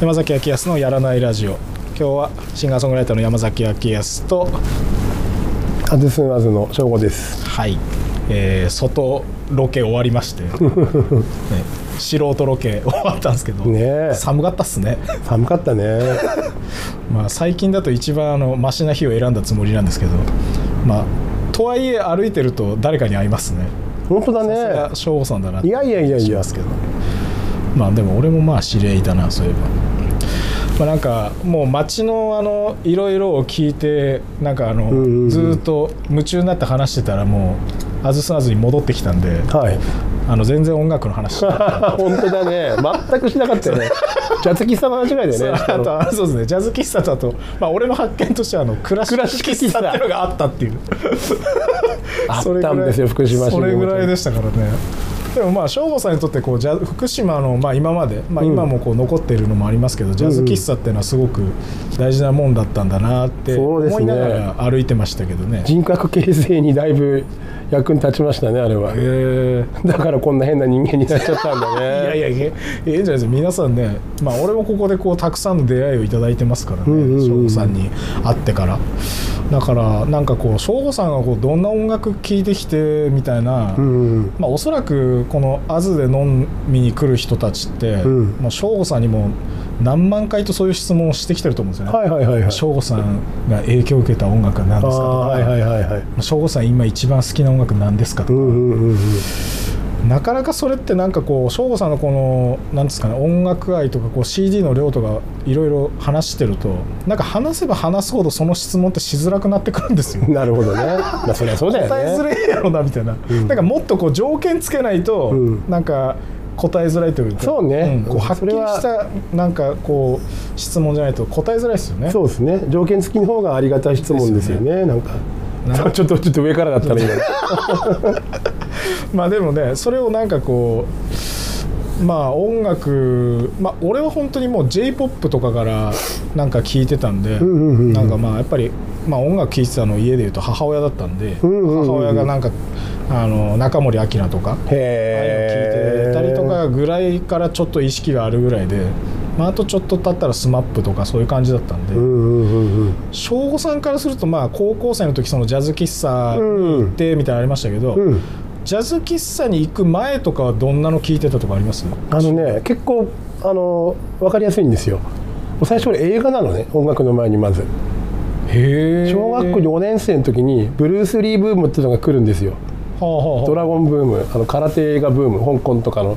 山崎明康のやらないラジオ。今日はシンガーソングライターの山崎明康とアズスナズの翔吾です。はい、外ロケ終わりまして、ね、素人ロケ終わったんですけど、ね、寒かったっすね。寒かったね。まあ最近だと一番マシな日を選んだつもりなんですけど、まあとはいえ歩いてると誰かに会いますね。本当だね。さすが翔吾さんだなって。いやいやいやいやですけど。まあでも俺もまあ知り合いだなそういえば。まあ、なんかもう街のいろいろを聞いてなんかずっと夢中になって話してたらもうあずすなずに戻ってきたんで、はい、全然音楽の話しなかった本当だね全くしなかったよねジャズ喫茶の話ぐらいだよねあとそうですねジャズ喫茶だと、まあ、俺の発見としてはクラシック喫茶っていうのがあったっていうあったんですよ福島市それぐらいでしたからね。でもまあ省吾さんにとってこう福島のまあ今まで、まあ、今もこう残っているのもありますけど、うん、ジャズ喫茶っていうのはすごく大事なもんだったんだなって思いながら歩いてましたけど ね人格形成にだいぶ役に立ちましたねあれは、だからこんな変な人間になっちゃったんだねいやいやいいじゃないです皆さんね、まあ、俺もここでこうたくさんの出会いをいただいてますからね、省吾さんに会ってからだからなんかこう省吾さんがこうどんな音楽聴いてきてみたいな、まあ、おそらくこのアズで飲みに来る人たちって、もう省吾さんにも何万回とそういう質問をしてきてると思うんですよね。はいはいはいはい、省吾さんが影響を受けた音楽は何ですかとか、はいはいはいはい、省吾さん今一番好きな音楽何ですかとか、なかなかそれってなんかこう省吾さんのこのなんですかね音楽愛とかこう CD の量とかいろいろ話してるとなんか話せば話すほどその質問ってしづらくなってくるんですよ。なるほどね。まあそりゃそうだよね。答えづらいやろなみたいな。なんかもっとこう条件つけないとなんか答えづらいというか。そうね。こうはっきりしたなんかこう質問じゃないと答えづらいですよね。そうですね。条件付きの方がありがたい質問ですよね。なんか。ちょっと上からだったらいいまあでもねそれをなんかこうまあ音楽まあ俺は本当にもう J-POP とかからなんか聞いてたんでなんかまあやっぱりまあ音楽聴いてたの家でいうと母親だったんで母親がなんか中森明菜とか聞いてたりとかぐらいからちょっと意識があるぐらいで。まあ、あとちょっと経ったらスマップとかそういう感じだったんで省吾さんからするとまあ高校生の時そのジャズ喫茶に行ってみたいなのありましたけど、ジャズ喫茶に行く前とかはどんなの聞いてたとかあります？結構分かりやすいんですよ。最初俺映画なのね音楽の前にまず。小学校4年生の時にブルース・リーブームっていうのが来るんですよ。ドラゴンブーム空手映画ブーム香港とかの、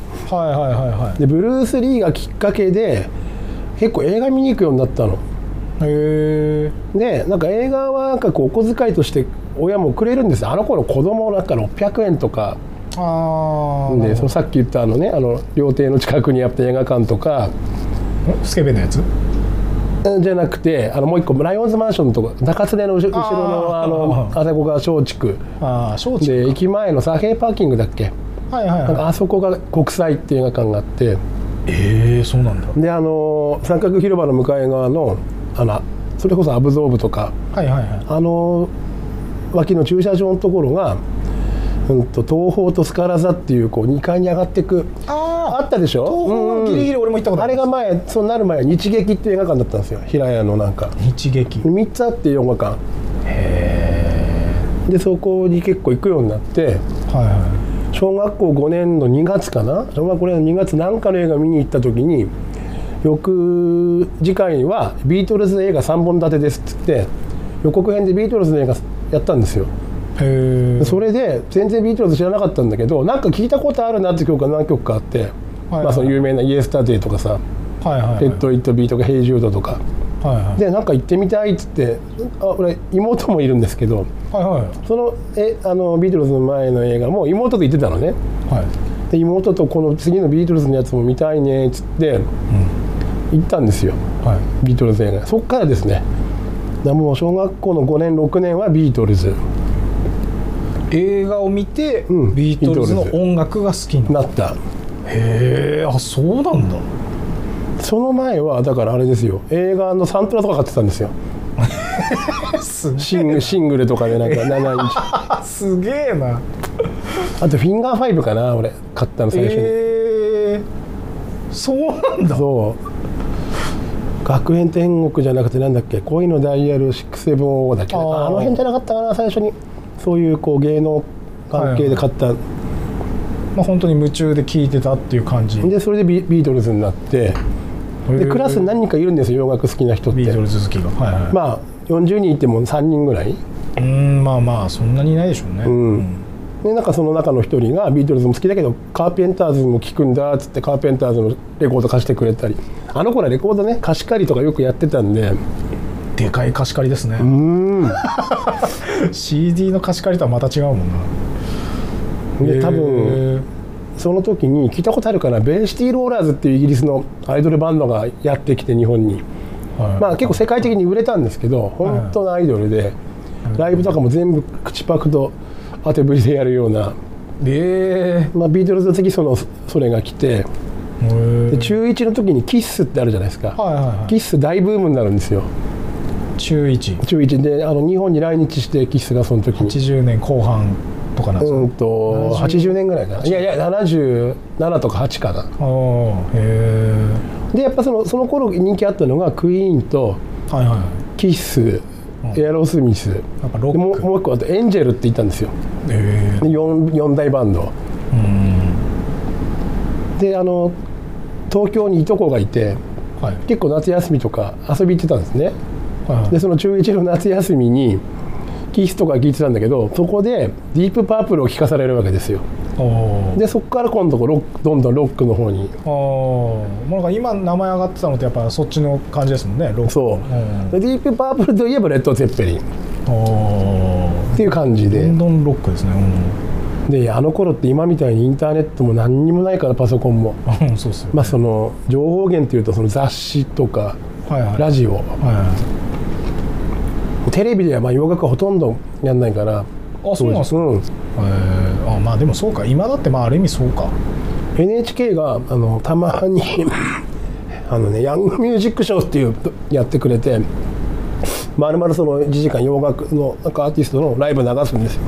でブルース・リーがきっかけで結構映画見に行くようになったの。でなんか映画はなんかこうお小遣いとして親もくれるんです。あの頃子供なんか600円とかでそのさっき言ったね料亭の近くにあった映画館とかスケベのやつじゃなくてもう一個ライオンズマンションとか中津根の後ろのあそこが松竹で駅前のサヘイパーキングだっけ、あそこが国際っていう映画館があって、そうなんだ。で三角広場の向かい側のそれこそアブゾーブとか脇の駐車場のところが東宝とスカラ座っていう2階に上がってくあったでしょ。東宝ギリギリ俺も行ったことある。あれが前そうなる前は日劇っていう映画館だったんですよ平屋のなんか日劇3つあって4画館。でそこに結構行くようになって、小学校5年の2月かな小学校5年の2月なんかの映画見に行った時に翌次回はビートルズ映画3本立てですって言って予告編でビートルズの映画やったんですよ。それで全然ビートルズ知らなかったんだけどなんか聞いたことあるなって曲が何曲かあって、まあその有名な「イエスタデイ」とかさ「レッド・イット・ビー」とか「ヘイ・ジュード」とか、でなんか行ってみたいっつって俺妹もいるんですけど、そのビートルズの前の映画も妹と行ってたのね、で妹とこの次のビートルズのやつも見たいねっつって行ったんですよ、ビートルズ映画。そっからですねもう小学校の5年6年はビートルズ映画を見て、うん、ビートルズの音楽が好きになった。へえ、あ、そうなんだ。その前はだからあれですよ、映画のサントラとか買ってたんですよ。すげえ、シングルとかでなんか7インチ。すげえな。あとFinger5かな、俺買ったの最初に。そうなんだ。そう。学園天国じゃなくてなんだっけ、恋のダイヤル675だっけ、あの辺じゃなかったかな最初に。そういうこう芸能関係で買った。はいはい、まあ、本当に夢中で聴いてたっていう感じで、それでビートルズになって、でクラスに何人かいるんですよ、洋楽好きな人って。ビートルズ好きが、はいはい、まあ40人いても3人ぐらい、うん、まあまあそんなにいないでしょうね、うんうん、でなんかその中の一人がビートルズも好きだけどカーペンターズも聴くんだっつって、カーペンターズのレコード貸してくれたり、あの頃はレコードね、貸し借りとかよくやってたんで。でかい貸し借りですね、うん。CD の貸し借りとはまた違うもんな。で多分その時に聞いたことあるかな、ベイシティローラーズっていうイギリスのアイドルバンドがやってきて日本に、はい、まあ結構世界的に売れたんですけど、はい、本当のアイドルで、はい、ライブとかも全部口パクと当てぶりでやるような、まあ、ビートルズの次それが来て、で中1の時にキッスってあるじゃないですか、はいはいはい、キッス大ブームになるんですよ中1で、あの日本に来日して、キッスがその時に80年後半とかなんですか、80年ぐらいかな、いやいや77とか8かな。へえ。でやっぱその頃人気あったのがクイーンと、はいはい、キッス、エアロスミス、なんかロック、もう一個あとエンジェルって言ったんですよ。で 4大バンド、うんで、あの東京にいとこがいて、はい、結構夏休みとか遊び行ってたんですね、はいはい、でその中1の夏休みにキスとか聞いてたんだけど、そこでディープパープルを聴かされるわけですよ。でそこから今度どんどんロックの方に、なんか今名前上がってたのってやっぱそっちの感じですもんね、ロック。そう、ディープパープルといえばレッド・ゼッペリンっていう感じで、どんどんロックですね、うん、であの頃って今みたいにインターネットも何にもないから、パソコンもそうですよね、まあ、その情報源っていうとその雑誌とか、はいはい、ラジオ、はいはい、テレビではまあ洋楽はほとんどやんないから。あ、そうなんですか、うん、あ、まあでもそうか、今だってまあある意味そうか、 NHK があのたまにあの、ね、ヤングミュージックショーっていうやってくれて、まるまるその1時間洋楽のなんかアーティストのライブ流すんですよ。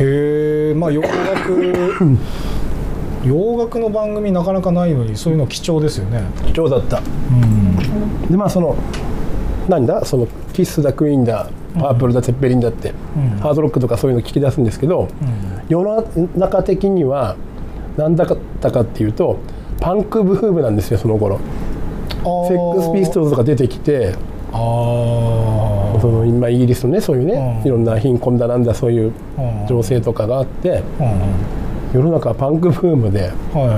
へえ、まあ洋楽洋楽の番組なかなかないのに、そういうの貴重ですよね。貴重だった、うん、でまあそのなんだそのキスだクイーンだパープルだゼッペリンだって、うん、ハードロックとかそういうの聞き出すんですけど、うん、世の中的には何だったかっていうとパンクブームなんですよ、その頃。セックスピストルズとか出てきて、あその今イギリスのねそういうね、うん、いろんな貧困だなんだそういう情勢とかがあって、うん、世の中はパンクブームで、はい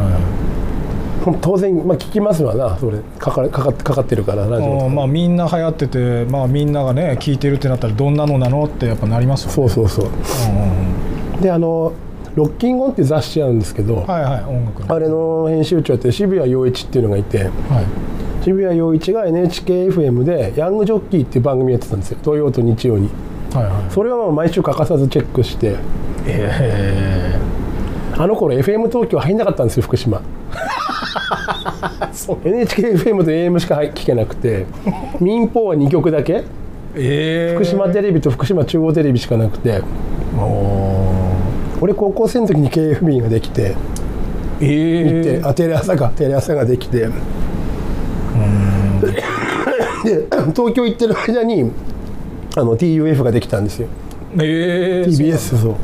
当然、まあ、聞きますわな、それかかってるからラジオとか、まあ、みんな流行ってて、まあ、みんながね聞いてるってなったらどんなのなのってやっぱなりますよね。そうそうそう、うん、であのロッキンオンっていう雑誌あるんですけど、はいはい、音楽のあれの編集長って渋谷陽一っていうのがいて、はい、渋谷陽一が NHKFM でヤングジョッキーっていう番組やってたんですよ、土曜と日曜に、はいはい、それはもう毎週欠かさずチェックして、あの頃 FM 東京入んなかったんですよ、福島。NHKFM と AM しか聞けなくて、民放は2局だけ、福島テレビと福島中央テレビしかなくて、俺高校生の時に KFB ができて、行ってテレ朝ができて、で東京行ってる間にあの TUF ができたんですよ、TBS。 そう、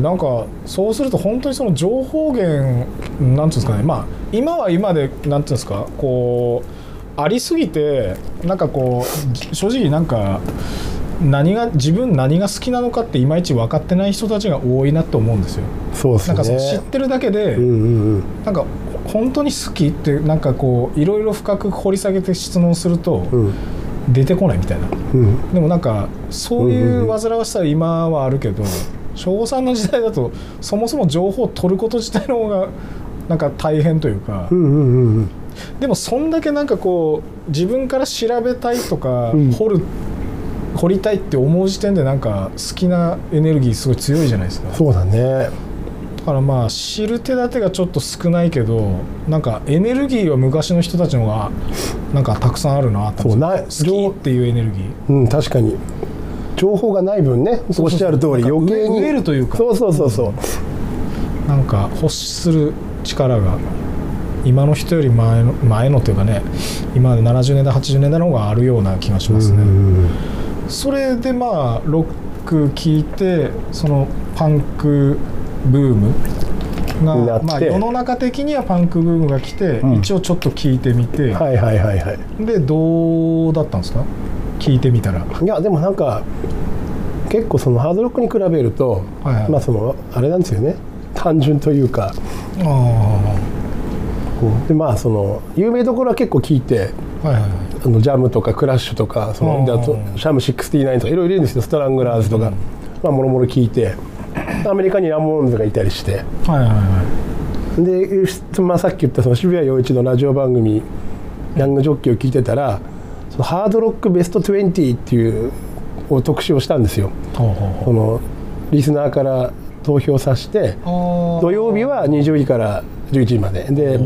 なんかそうすると本当にその情報源なんていうんですかね、まあ今は今でなんていうんですか、こうありすぎて、なんかこう正直なんか自分何が好きなのかっていまいち分かってない人たちが多いなと思うんですよ。そうですね。なんか知ってるだけで、うんうんうん、なんか本当に好きってなんかこういろいろ深く掘り下げて質問すると、うん、出てこないみたいな、うん、でもなんかそういう煩わしさは今はあるけど、小5さんの時代だとそもそも情報を取ること自体の方がなんか大変というか、うんうんうん、でもそんだけなんかこう自分から調べたいとか、うん、掘る凝りたいって思う時点でなんか好きなエネルギーすごい強いじゃないですか。そうだね。だからまあ知る手立てがちょっと少ないけど、なんかエネルギーは昔の人たちの方がなんかたくさんあるなと思って、好きっていうエネルギー、うん、確かに情報がない分ね、おっしゃる通り余計に植えるというか、そうそうそうそう、うん、なんか欲する力が今の人より前のというかね、今まで70年代80年代の方があるような気がしますね。それでまあロック聴いて、そのパンクブームが、まあ、世の中的にはパンクブームが来て、うん、一応ちょっと聞いてみて、はいはいはいはい、でどうだったんですか聞いてみたら。いやでもなんか結構そのハードロックに比べると、はいはい、まあそのあれなんですよね、単純というか、あ、うん、でまあその有名どころは結構聞いて、はいはいはい、あのジャムとかクラッシュとか、そのシャム69とかいろいろいるんですよ、ストラングラーズとか、うん、まあもろもろ聞いて。アメリカにラモーンズがいたりして、はいはいはい、で、まあ、さっき言ったその渋谷陽一のラジオ番組ヤングジョッキーを聞いてたら、そのハードロックベスト20っていうを特集をしたんですよ。ほうほうほう、そのリスナーから投票させて、土曜日は20位から11位までで、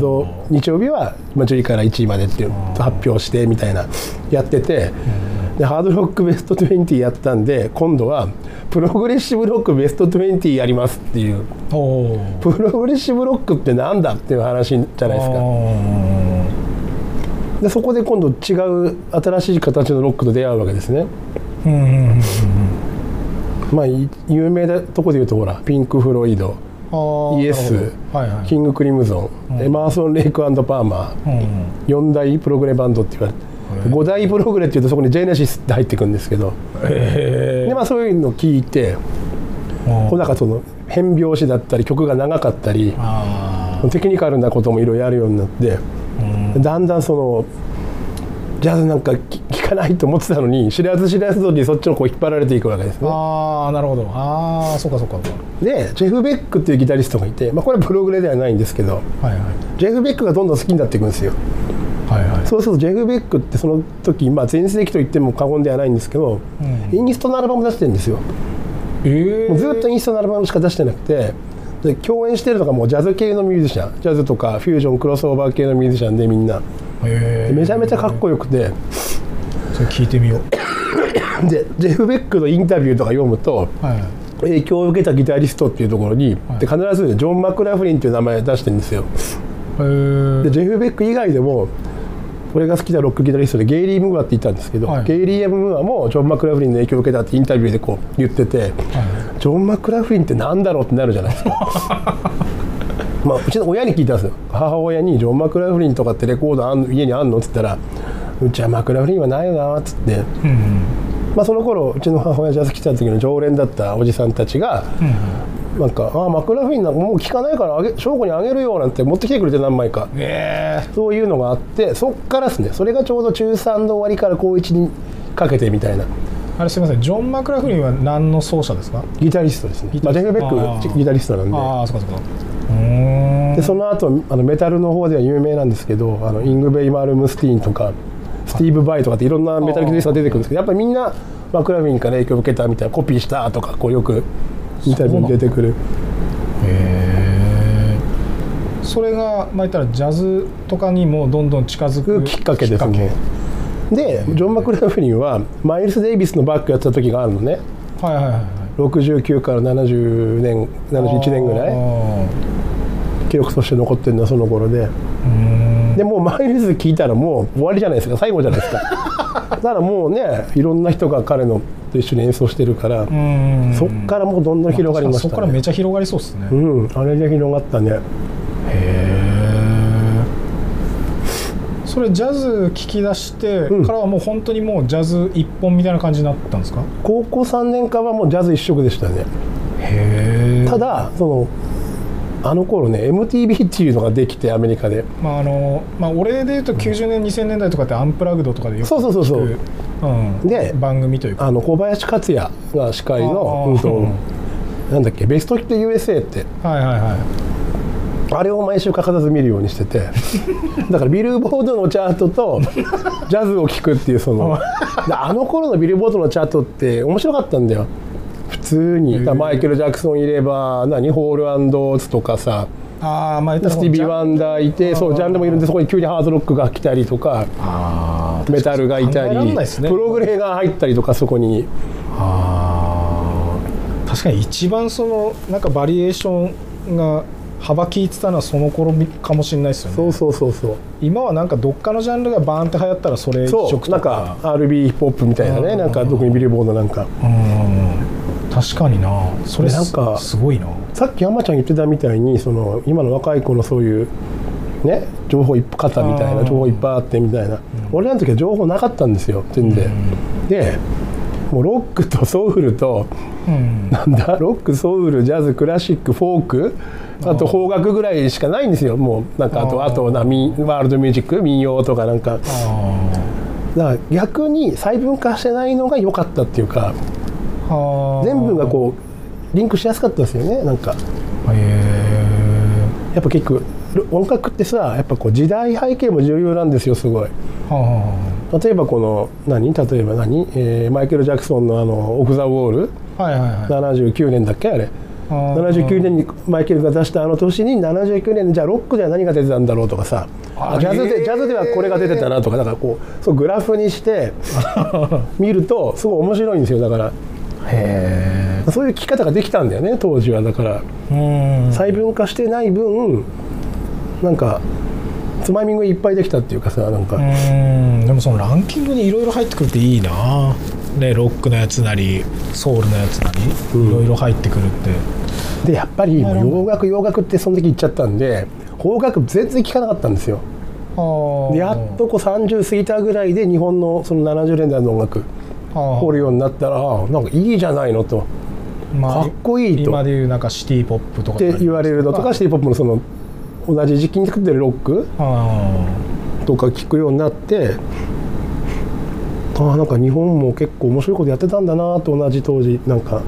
日曜日は10位から1位までっていう発表してみたいなやってて、でハードロックベスト20やったんで、今度はプログレッシブロックベスト20やりますっていう。おー、プログレッシブロックってなんだっていう話じゃないですか。でそこで今度違う新しい形のロックと出会うわけですね。うんうんうんうん、まあ有名なとこで言うとほらピンク・フロイド、イエス、はいはい、キング・クリムゾン、うん、マーソン・レイク&パーマー、うんうん、4大プログレバンドって言われて、5大プログレっていうとそこにジェネシスって入ってくるんですけど、でまあそういうのを聞いて、こうなんかその変拍子だったり曲が長かったり、あテクニカルなこともいろいろやるようになって、うん、だんだんそのジャズなんか聞かないと思ってたのに、知らず知らずにそっちのこう引っ張られていくわけですね。ああなるほど、ああそうかそうか。でジェフ・ベックっていうギタリストがいて、まあ、これはプログレではないんですけど、はいはい、ジェフ・ベックがどんどん好きになっていくんですよ。はいはい、そうするとジェフ・ベックってその時、まあ、全盛期と言っても過言ではないんですけど、うん、インストのアルバム出してるんですよ、もうずっとインストのアルバムしか出してなくて、で共演してるのがもうジャズ系のミュージシャン、ジャズとかフュージョンクロスオーバー系のミュージシャンで、みんなでめちゃめちゃかっこよくて、それ聞いてみようでジェフ・ベックのインタビューとか読むと、はい、影響を受けたギタリストっていうところに、はい、で必ずジョン・マクラフリンっていう名前を出してるんですよ。でジェフ・ベック以外でも俺が好きなロックギタリストでゲイリー・ムーアって言ったんですけど、はい、ゲイリー・ムーアもジョン・マクラフリンの影響を受けたってインタビューでこう言ってて、はい、ジョン・マクラフリンってなんだろうってなるじゃないですかまあうちの親に聞いたんですよ。母親にジョン・マクラフリンとかってレコード家にあんのって言ったら、うちはマクラフリンはないよなっつって、うんうん、まあその頃うちの母親ジャズ来た時の常連だったおじさんたちが、うんなんかあマクラフリンなんかもう聞かないから翔子にあげるよなんて持ってきてくれて何枚か、そういうのがあって、そっからですね、それがちょうど中3の終わりから高1にかけてみたいな。あれすみません、ジョン・マクラフリンは何の奏者ですか？ギタリストですね。ジェフ・ベックギタリストなんで、ああそうかそうか。でその後メタルの方では有名なんですけど、イングベイ・マルムスティーンとかスティーブ・バイとかっていろんなメタルギタリストが出てくるんですけど、やっぱりみんなマクラフリンから影響を受けたみたいな、コピーしたとかこうよくインタビューに出てくる。それがまあ言ったらジャズとかにもどんどん近づくきっかけですね。でジョン・マクラフリンはマイルス・デイビスのバックやってた時があるのね、はいはいはい、69から70年71年ぐらい記録として残ってるのはその頃で、でもうマイルス聞いたらもう終わりじゃないですか、最後じゃないですかだからもうね、いろんな人が彼のと一緒に演奏してるから、そっからもうどんどん広がりましたね。そっからめちゃ広がりそうですね。うん、あれで広がったね。へえ。それジャズ聞き出してからはもう本当にもうジャズ一本みたいな感じになったんですか？高校3年間はもうジャズ一色でしたね。へえ。ただそのあの頃ね MTV っていうのができてアメリカで、まあまあ、俺でいうと90年、うん、2000年代とかってアンプラグドとかでよく聞く、そうそうそうそう、うん、で番組というか小林克也が司会の、うん、なんだっけベストヒット USA って、はいはいはい、あれを毎週欠かさず見るようにしてて、だからビルボードのチャートとジャズを聴くっていう、そのあの頃のビルボードのチャートって面白かったんだよ。普通にマイケル・ジャクソンいれば何ホール&オーツとかさ、スティービー・ワンダーいて、そうジャンルもいるんで、そこに急にハードロックが来たりとか、メタルがいたり、プログレが入ったりとか、そこに。確かに一番そのなんかバリエーションが幅利いてたのはその頃かもしれないですよね。そうそうそうそう。今はなんかどっかのジャンルがバーンって流行ったらそれ一色とか、なんか R&B ヒップホップみたいなね、なんか特にビルボードなんか。確かにな。それなんかすごいな。さっきあまちゃん言ってたみたいに、その今の若い子のそういうね、情報一方みたいな、情報いっぱいあってみたいな。俺らの時は情報なかったんですよ、全然。で、もうロックとソウルと、なんだロックソウルジャズクラシックフォーク、あと邦楽ぐらいしかないんですよ。もうなんかあとワールドミュージック民謡とかなんか。だから逆に細分化してないのが良かったっていうか。全部がこうリンクしやすかったですよね。なんかやっぱ結構音楽ってさ、やっぱこう時代背景も重要なんですよ、すごい。例えばこのマイケル・ジャクソンのあのオフ・ザ・ウォール、79年だっけあれ、79年にマイケルが出したあの年に、79年にじゃあロックでは何が出てたんだろうとかさ、ジャズではこれが出てたなとか、だからこうそうグラフにして見るとすごい面白いんですよ。だからそういう聞き方ができたんだよね、当時は。だから細分化してない分、なんかつまみ食いいっぱいできたっていうかさ、なんかでもそのランキングにいろいろ入ってくるっていいな、ね、ロックのやつなりソウルのやつなりいろいろ入ってくるって。でやっぱり洋楽ってその時言っちゃったんで、邦楽全然聞かなかったんですよ。でやっとこう30過ぎたぐらいで日本のその70年代の音楽掘るようになったら、なんかいいじゃないのと、かっこいいと。今でいうなんかシティポップとかって言われるのとか、シティポップのその同じ時期に作ってるロックとか聞くようになって、ああなんか日本も結構面白いことやってたんだなと、同じ当時なんか。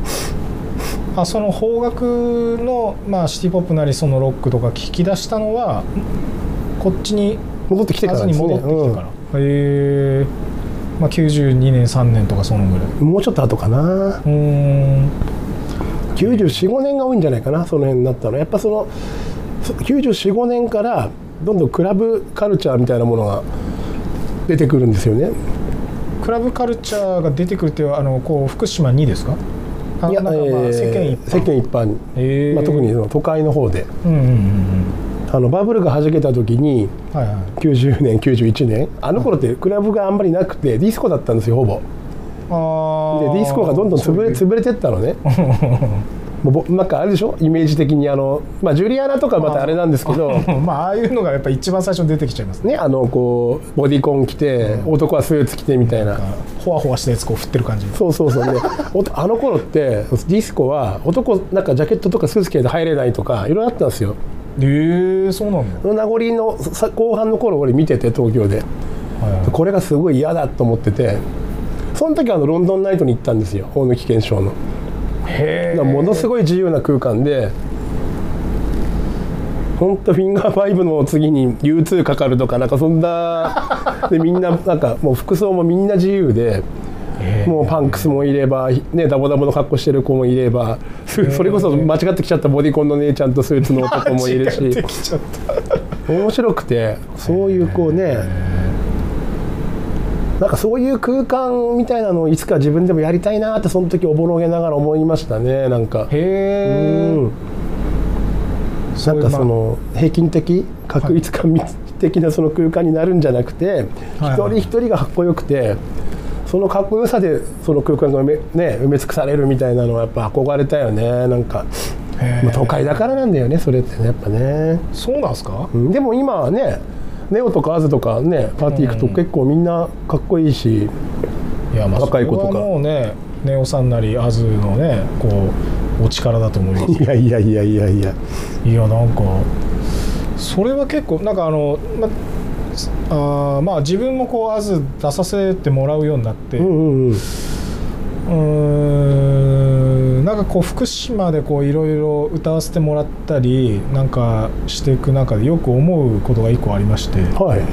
その邦楽のまあシティポップなりそのロックとか聞き出したのはこっちに戻ってきてからですね。へえ。まあ92年3年とかそのぐらい、もうちょっと後かな。94,5 年が多いんじゃないかな、その辺になったの。やっぱその94,5 年からどんどんクラブカルチャーみたいなものが出てくるんですよね。クラブカルチャーが出てくるっていうのは、こう福島にですか？いや、世間一般、まあ特に都会の方で。バブルがはじけた時に、90年91年あの頃ってクラブがあんまりなくて、ディスコだったんですよ、ほぼ。でディスコがどんどん潰れてったのね。もうなんかあれでしょ、イメージ的にまあ、ジュリアナとかまたあれなんですけど、ああいうのがやっぱり一番最初に出てきちゃいますね。こうボディコン着て、男はスーツ着てみたいな、ホワホワしたやつこう振ってる感じ。そうそうそう。であの頃ってディスコは男なんかジャケットとかスーツ着て入れないとかいろいろあったんですよ。そうなんだ。名残の後半の頃俺見てて、東京でこれがすごい嫌だと思ってて、その時はロンドンナイトに行ったんですよ、大貫健章の。ものすごい自由な空間で、ほんとFinger5の次に U2 かかるとかなんかそんなで、みんななんかもう服装もみんな自由で、もうパンクスもいれば、ね、ダボダボの格好してる子もいれば、それこそ間違ってきちゃったボディコンの姉ちゃんとスーツの男もいるし、面白くて、そういうこうね、なんかそういう空間みたいなのをいつか自分でもやりたいなって、その時おぼろげながら思いましたね。なんかなんかその平均的確率感的なその空間になるんじゃなくて、一人一人がかっこよくて、そのかっこよさでその空間が埋め尽くされるみたいなのはやっぱ憧れたよね。なんか都会だからなんだよね、それってね、やっぱね。そうなんすか？でも今はね、ネオとかアズとかね、パーティー行くと結構みんなかっこいいし、若い子とか。もうね、ネオさんなりアズのね、こうお力だと思います。いやなんかそれは結構なんかまあ自分もこうアズ出させてもらうようになって、なんかこう福島でこういろいろ歌わせてもらったりなんかしていく中でよく思うことが一個ありまして、はい、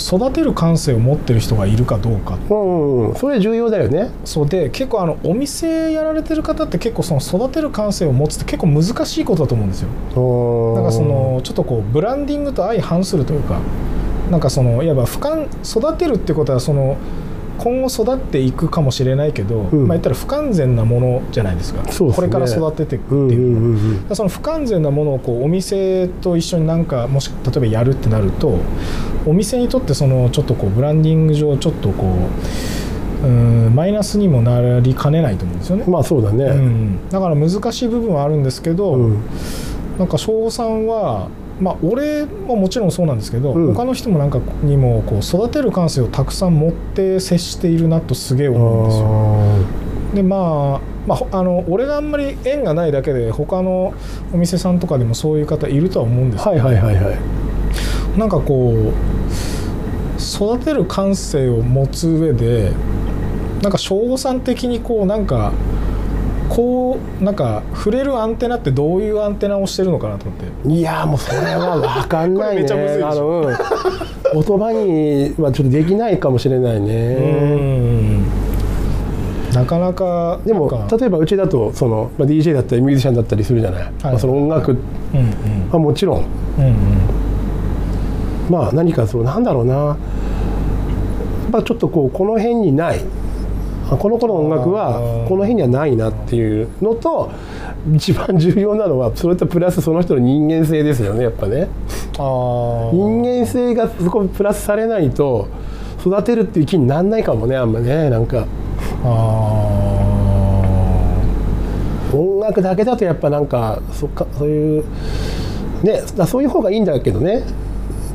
育てる感性を持ってる人がいるかどうか、うん、それ重要だよね。そうで結構お店やられてる方って結構その育てる感性を持つって結構難しいことだと思うんですよ。なんかそのちょっとこうブランディングと相反するというか、なんかそのいわば俯瞰、育てるってことはその今後育っていくかもしれないけど、うん、まあ言ったら不完全なものじゃないですか。そうですね、これから育てていくっていう、うんうんうん、その不完全なものをこうお店と一緒になんかもし例えばやるってなると、お店にとってそのちょっとこうブランディング上ちょっとこう、マイナスにもなりかねないと思うんですよね。まあそうだね、うん、だから難しい部分はあるんですけど、うん、なんか翔さんはまあ、俺ももちろんそうなんですけど、うん、他の人もなんかにもこう育てる感性をたくさん持って接しているなとすげえ思うんですよ。でまあ、俺があんまり縁がないだけで他のお店さんとかでもそういう方いるとは思うんですけど、はいはいはいはい、なんかこう育てる感性を持つ上でなんか省吾さん的にこうなんか触れるアンテナってどういうアンテナをしてるのかなと思って。いやもうそれは分かんないね。めちゃむずいでしょ言葉にはちょっとできないかもしれないね。なかなかでも例えばうちだとその、まあ、DJ だったりミュージシャンだったりするじゃない、はいまあ、その音楽はもちろん、うんうん、まあ何かそうなんだろうなやっぱちょっとこうこの辺にないこの頃の音楽はこの辺にはないなっていうのと一番重要なのはそれとプラスその人の人間性ですよねやっぱね。あ人間性がそこプラスされないと育てるっていう気にならないかもねあんまね。なんかあ音楽だけだとやっぱなんか そういうねそういう方がいいんだけどね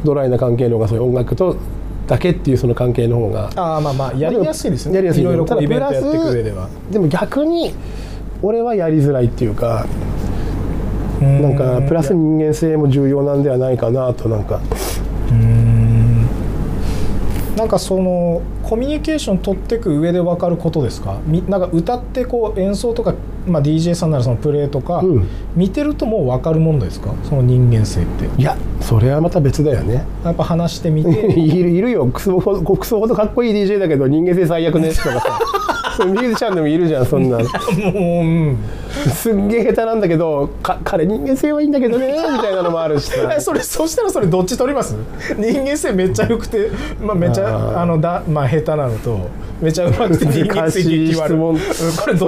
ドライな関係の方がそういう音楽とだけっていうその関係の方があまあまあやりやすいですね。やりやすい。いろいろこうイベントやっていく上ではでも逆に俺はやりづらいっていうかなんかプラス人間性も重要なんではないかなとなんかなんかそのコミュニケーション取っていく上で分かることですか。なんか歌ってこう演奏とか、まあ、DJ さんならそのプレイとか、うん、見てるともう分かるもんですかその人間性って。いやそれはまた別だよね。やっぱ話してみているよクソほどかっこいい DJ だけど人間性最悪ねとかさミュージシャンでもいるじゃんそんなもう、うん、すっげえ下手なんだけど彼人間性はいいんだけどねみたいなのもあるしさそしたらそれどっち取ります人間性めっちゃ良くて、まあ、めちゃまあ、下手なのとめちゃうまくて人間性激悪これど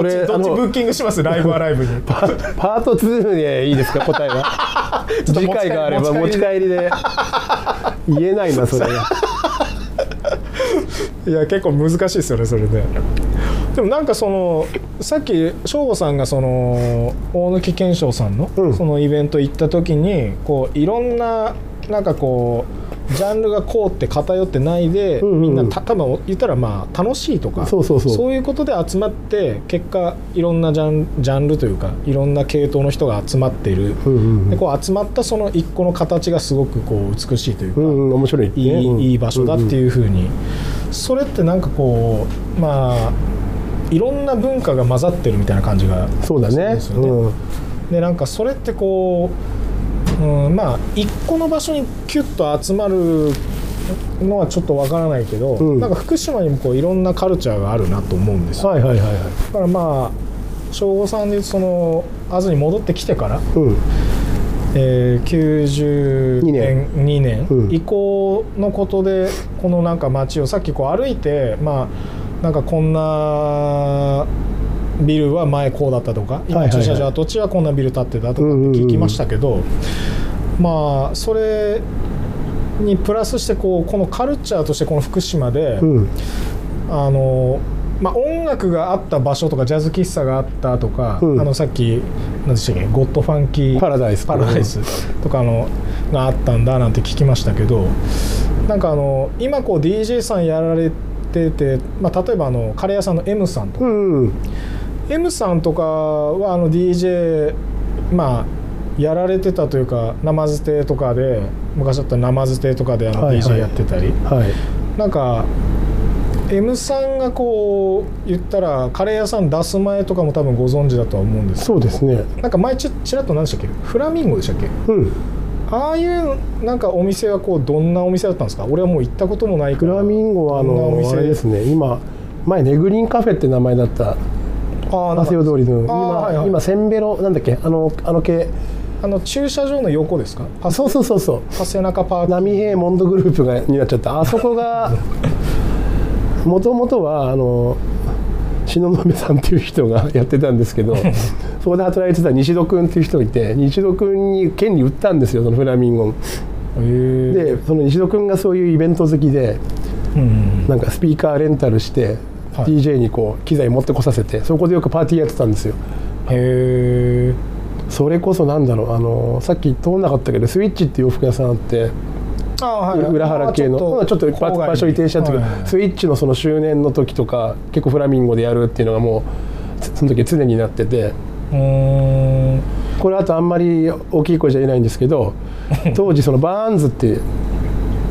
っちブッキングしますライブはライブにパート2でいいですか答えは次回があれば持ち帰りで言えないなそれいや結構難しいですよねそれね。でもなんかそのさっき省吾さんがその大貫健章さんのそのイベント行った時にこういろんななんかこうジャンルがこうって偏ってないでみんな多分言ったらまあ楽しいとかそういうことで集まって結果いろんなジャンルというかいろんな系統の人が集まっているでこう集まったその一個の形がすごくこう美しいというか面白いいい場所だっていう風にそれってなんかこうまあいろんな文化が混ざってるみたいな感じがするんですよね。うん、でなんかそれってこう、うん、まあ一個の場所にキュッと集まるのはちょっとわからないけど、うん、なんか福島にもこういろんなカルチャーがあるなと思うんですよ。はいはいはいはい、だからまあ省吾さんでその安住に戻ってきてから、うん92年以降のことでこのなんか街をさっきこう歩いてまあなんかこんなビルは前こうだったとか今駐車場跡地はこんなビル建ってたとかって聞きましたけど、うんうんうん、まあそれにプラスしてこのカルチャーとしてこの福島で、うんまあ、音楽があった場所とかジャズ喫茶があったとか、うん、さっき何でしたっけゴッドファンキーパラダイスとかがあったんだなんて聞きましたけどなんか今こう DJ さんやられてまあ、例えばカレー屋さんの M さんとか、うんうん、M さんとかはDJ、まあ、やられてたというかナマズテとかで昔だったらナマズテとかではいはい、DJ やってたり、はい、なんか M さんがこう言ったらカレー屋さん出す前とかも多分ご存知だとは思うんですけど、そうですね、なんか前ちらっと何でしたっけ、フラミンゴでしたっけ、うん、ああいうなんかお店はこうどんなお店だったんですか？俺はもう行ったこともないから。フラミンゴはあれですね、今前ネグリンカフェって名前だった長谷通りの 今センベロなんだっけ、あの系、あの駐車場の横ですか？そうそうそうそう、パセナカパーク、波平モンドグループがになっちゃった、あそこがもともとは篠宮さんっていう人がやってたんですけどそこで働いてた西戸君っていう人がいて、西戸君に権利売ったんですよ、そのフラミンゴ。でその西戸君がそういうイベント好きで、うん、なんかスピーカーレンタルして、はい、DJ にこう機材持ってこさせて、そこでよくパーティーやってたんですよ。へえ。それこそなんだろう、さっき通んなかったけどスイッチっていう洋服屋さんあって、あ、はい、裏原系のちょっと場所移転しちゃったけど、はい、スイッチのその周年の時とか結構フラミンゴでやるっていうのがもうその時常になってて、これあとあんまり大きい声じゃ言えないんですけど当時そのバーンズって、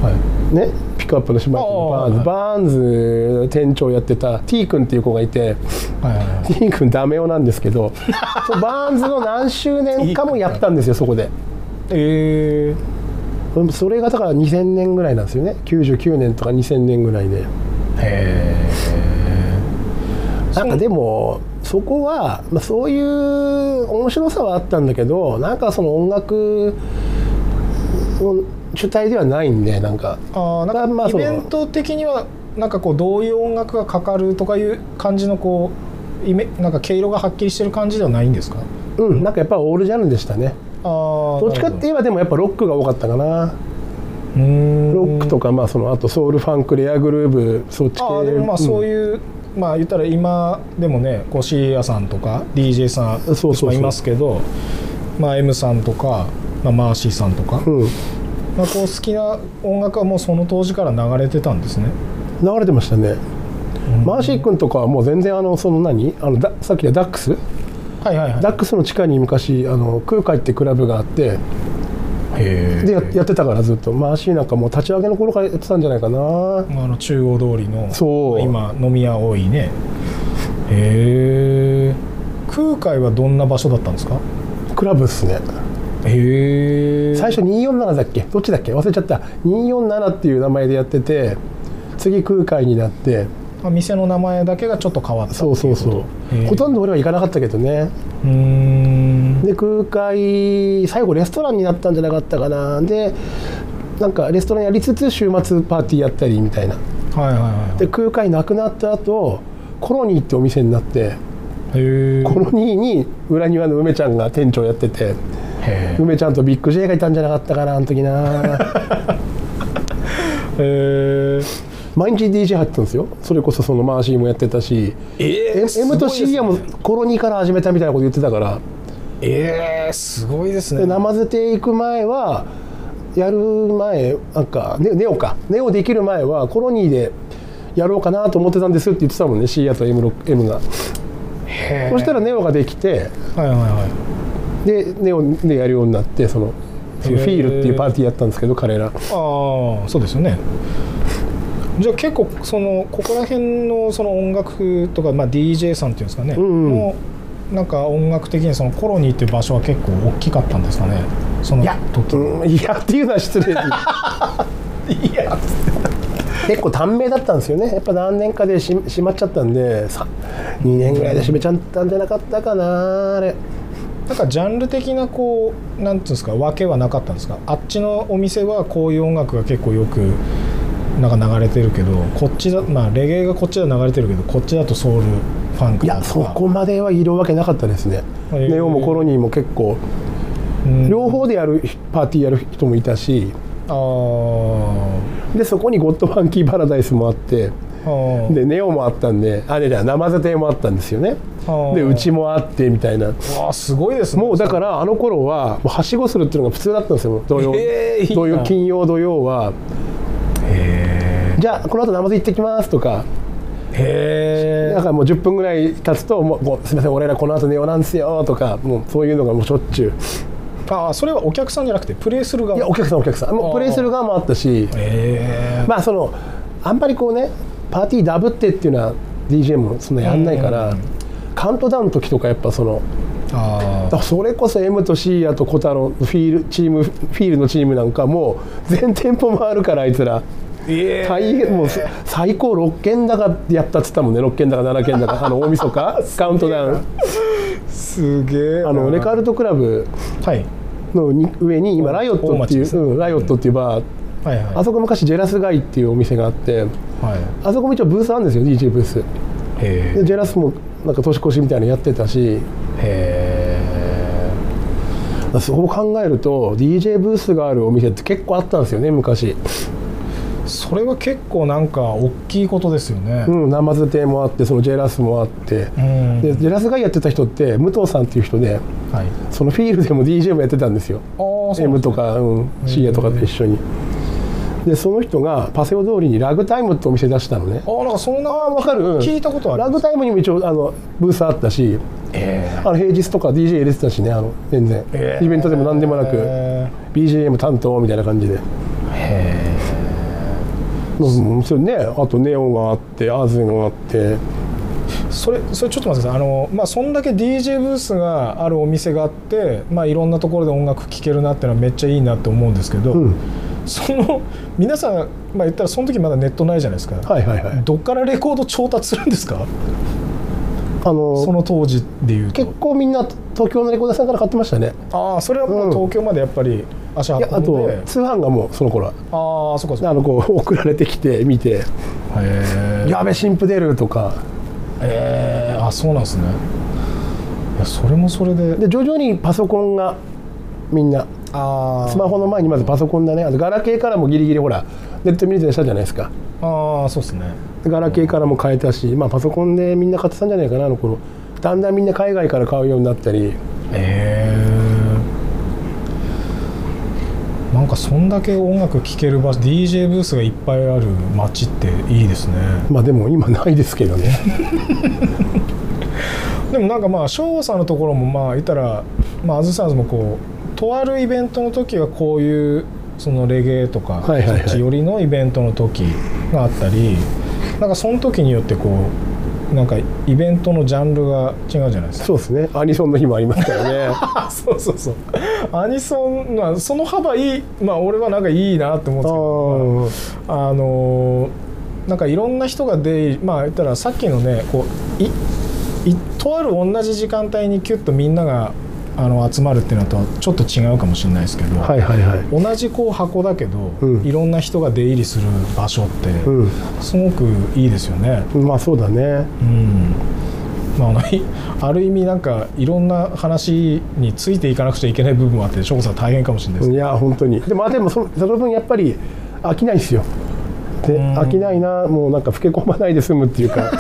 はい、ね、ピックアップの姉妹のバーンズ店長やってた T 君っていう子がいて、はい、T 君ダメ男なんですけどバーンズの何周年かもやったんですよそこで。それがだから2000年ぐらいなんですよね、99年とか2000年ぐらいで。へえ。なんかでもそこは、まあ、そういう面白さはあったんだけど、なんかその音楽を主体ではないんで、なんかイベント的にはなんかこうどういう音楽がかかるとかいう感じのこうなんか毛色がはっきりしてる感じではないんですか？うん、なんかやっぱオールジャンルでしたね。どっちかって言えばでもやっぱロックが多かったかな。ロックとか、まあそのあとソウルファンク、レアグルーブ、そっち系。あ、でもまあそういう、うん、まあ言ったら今でもね、こうシーヤさんとか DJ さんとかいますけど、まあ M さんとか、まあ、マーシーさんとか、うん、まあこう好きな音楽はもうその当時から流れてたんですね。流れてましたね。マーシー君とかはもう全然そのさっきのダックス。はいはいはい、ダックスの地下に昔空海ってクラブがあって、でやってたからずっとマーシーなんかもう立ち上げの頃からやってたんじゃないかな。中央通りのそう今飲み屋多いね。へえ。空海はどんな場所だったんですか？クラブっすね。へえ。最初247だっけ、どっちだっけ忘れちゃった、247っていう名前でやってて、次空海になって、店の名前だけがちょっと変わった。そうそうそう、ほとんど俺は行かなかったけどね。うーん。で空海最後レストランになったんじゃなかったかな。でなんかレストランやりつつ週末パーティーやったりみたいな。はいはいはい。で空海なくなった後コロニーってお店になって、コロニーに裏庭の梅ちゃんが店長やってて、梅ちゃんとビッグ J がいたんじゃなかったかなあの時な。へえ。毎日 DJ 入ってたんですよ。それこそそのマーシーもやってたし、M と C やもコロニーから始めたみたいなこと言ってたから。すごいですね。でナマズテ行く前はやる前なんかネオできる前はコロニーでやろうかなと思ってたんですって言ってたもんね、 C やと M が。へえ。そしたらネオができて、はいはいはい、でネオでやるようになって、そのフィールっていうパーティーやったんですけど彼ら。ああそうですよね。じゃあ結構ここら辺のその音楽とか、まあ、DJ さんっていうんですかね、うんうん、のなんか音楽的にそのコロニーっていう場所は結構大きかったんですかね、その時。いやっていうのは失礼ですいや結構短命だったんですよね。やっぱ何年かで閉まっちゃったんで、2年ぐらいで閉めちゃったんじゃなかったかな。あれなんかジャンル的なこうなんていうんですか、わけはなかったんですか？あっちのお店はこういう音楽が結構よくなんか流れてるけど、こっちだ、まあ、レゲエがこっちで流れてるけど、こっちだとソウルファンクとか。いやそこまではいるわけなかったですね。ネオもコロニーも結構、両方でやるパーティーやる人もいたし、でそこにゴッドファンキーパラダイスもあって、でネオもあったんで、あれだ生瀬亭もあったんですよね。でうちもあってみたいな。わあすごいですね。もうだからあの頃ははしごするっていうのが普通だったんですよ。金曜土曜は。じゃあこの後ナマズ行ってきますとか。へえ。だからもう10分ぐらい経つともうすみません俺らこの後寝ようなんですよとか、もうそういうのがもうしょっちゅう。ああそれはお客さんじゃなくてプレイする側。いやお客さんもうプレイする側もあったし、まあそのあんまりこうねパーティーダブってっていうのは DJ もそんなやんないから、うん、カウントダウンの時とかやっぱそのあだそれこそ M と C やとコタのフィールチームフィールのチームなんかもう全店舗回るからあいつら大変もう最高6軒だかやったっつったもんね6軒だか7軒だかあの大晦日カウントダウンすげえあのレカルトクラブのに、はい、上に今ライオットっていう、うん、ライオットっていうバー、はいはい、あそこ昔ジェラスガイっていうお店があって、はい、あそこも一応ブースあるんですよ DJ ブースでジェラスもなんか年越しみたいなのやってたしそう考えると DJ ブースがあるお店って結構あったんですよね昔それは結構なんか大きいことですよねうんナマズ亭もあってそのジェラスもあってでジェラスがやってた人って武藤さんっていう人で、はい、そのフィールでも DJ もやってたんですよです、ね、M とか、うん、C とかと一緒にでその人がパセオ通りにラグタイムってお店出したのねあなんかそんな分かる聞いたことあるラグタイムにも一応あのブースあったし、あの平日とか DJ 入れてたしねあの全然、イベントでも何でもなく BGM 担当みたいな感じでもうそれねあとネオがあってアズンがあってそれちょっと待ってくださいあの、まあ、そんだけ DJ ブースがあるお店があって、まあ、いろんなところで音楽聴けるなってのはめっちゃいいなって思うんですけど、うんその皆さん、まあ、言ったらその時まだネットないじゃないですか、はいはいはい、どっからレコード調達するんですかその当時でいうと結構みんな東京のレコード屋さんから買ってましたねああそれはもう東京までやっぱり足運んで、うん、あと通販がもうその頃はああそっかそっかこう送られてきて見てやべ新譜出るとかあそうなんですねいやそれもそれで徐々にパソコンがみんなあスマホの前にまずパソコンだねあとガラケーからもギリギリほらネット見れたりしたじゃないですかああそうですねガラケーからも変えたし、まあ、パソコンでみんな買ってたんじゃないかなあの頃だんだんみんな海外から買うようになったりなんかそんだけ音楽聴ける場所 DJ ブースがいっぱいある街っていいですねまあでも今ないですけどねでもなんかまあ翔さんのところもまあいたらまあアズサーズもこうとあるイベントの時はこういうそのレゲエとかそっち寄りのイベントの時があったりなんかその時によってこうなんかイベントのジャンルが違うじゃないですかそうですねアニソンの日もありますからねそうそうそうアニソン、まあ、その幅いいまあ俺はなんかいいなって思うんですけどなんかいろんな人が出まあ言ったらさっきのねこうとある同じ時間帯にキュッとみんなが集まるっていうのとはちょっと違うかもしれないですけど、はいはいはい、同じこう箱だけど、うん、いろんな人が出入りする場所ってすごくいいですよね、うん、まあそうだね、うんまあ、ある意味なんかいろんな話についていかなくちゃいけない部分もあって翔子さん大変かもしれないですいや本当にでも その分やっぱり飽きないですよで飽きないなもうなんか老け込まないで済むっていうか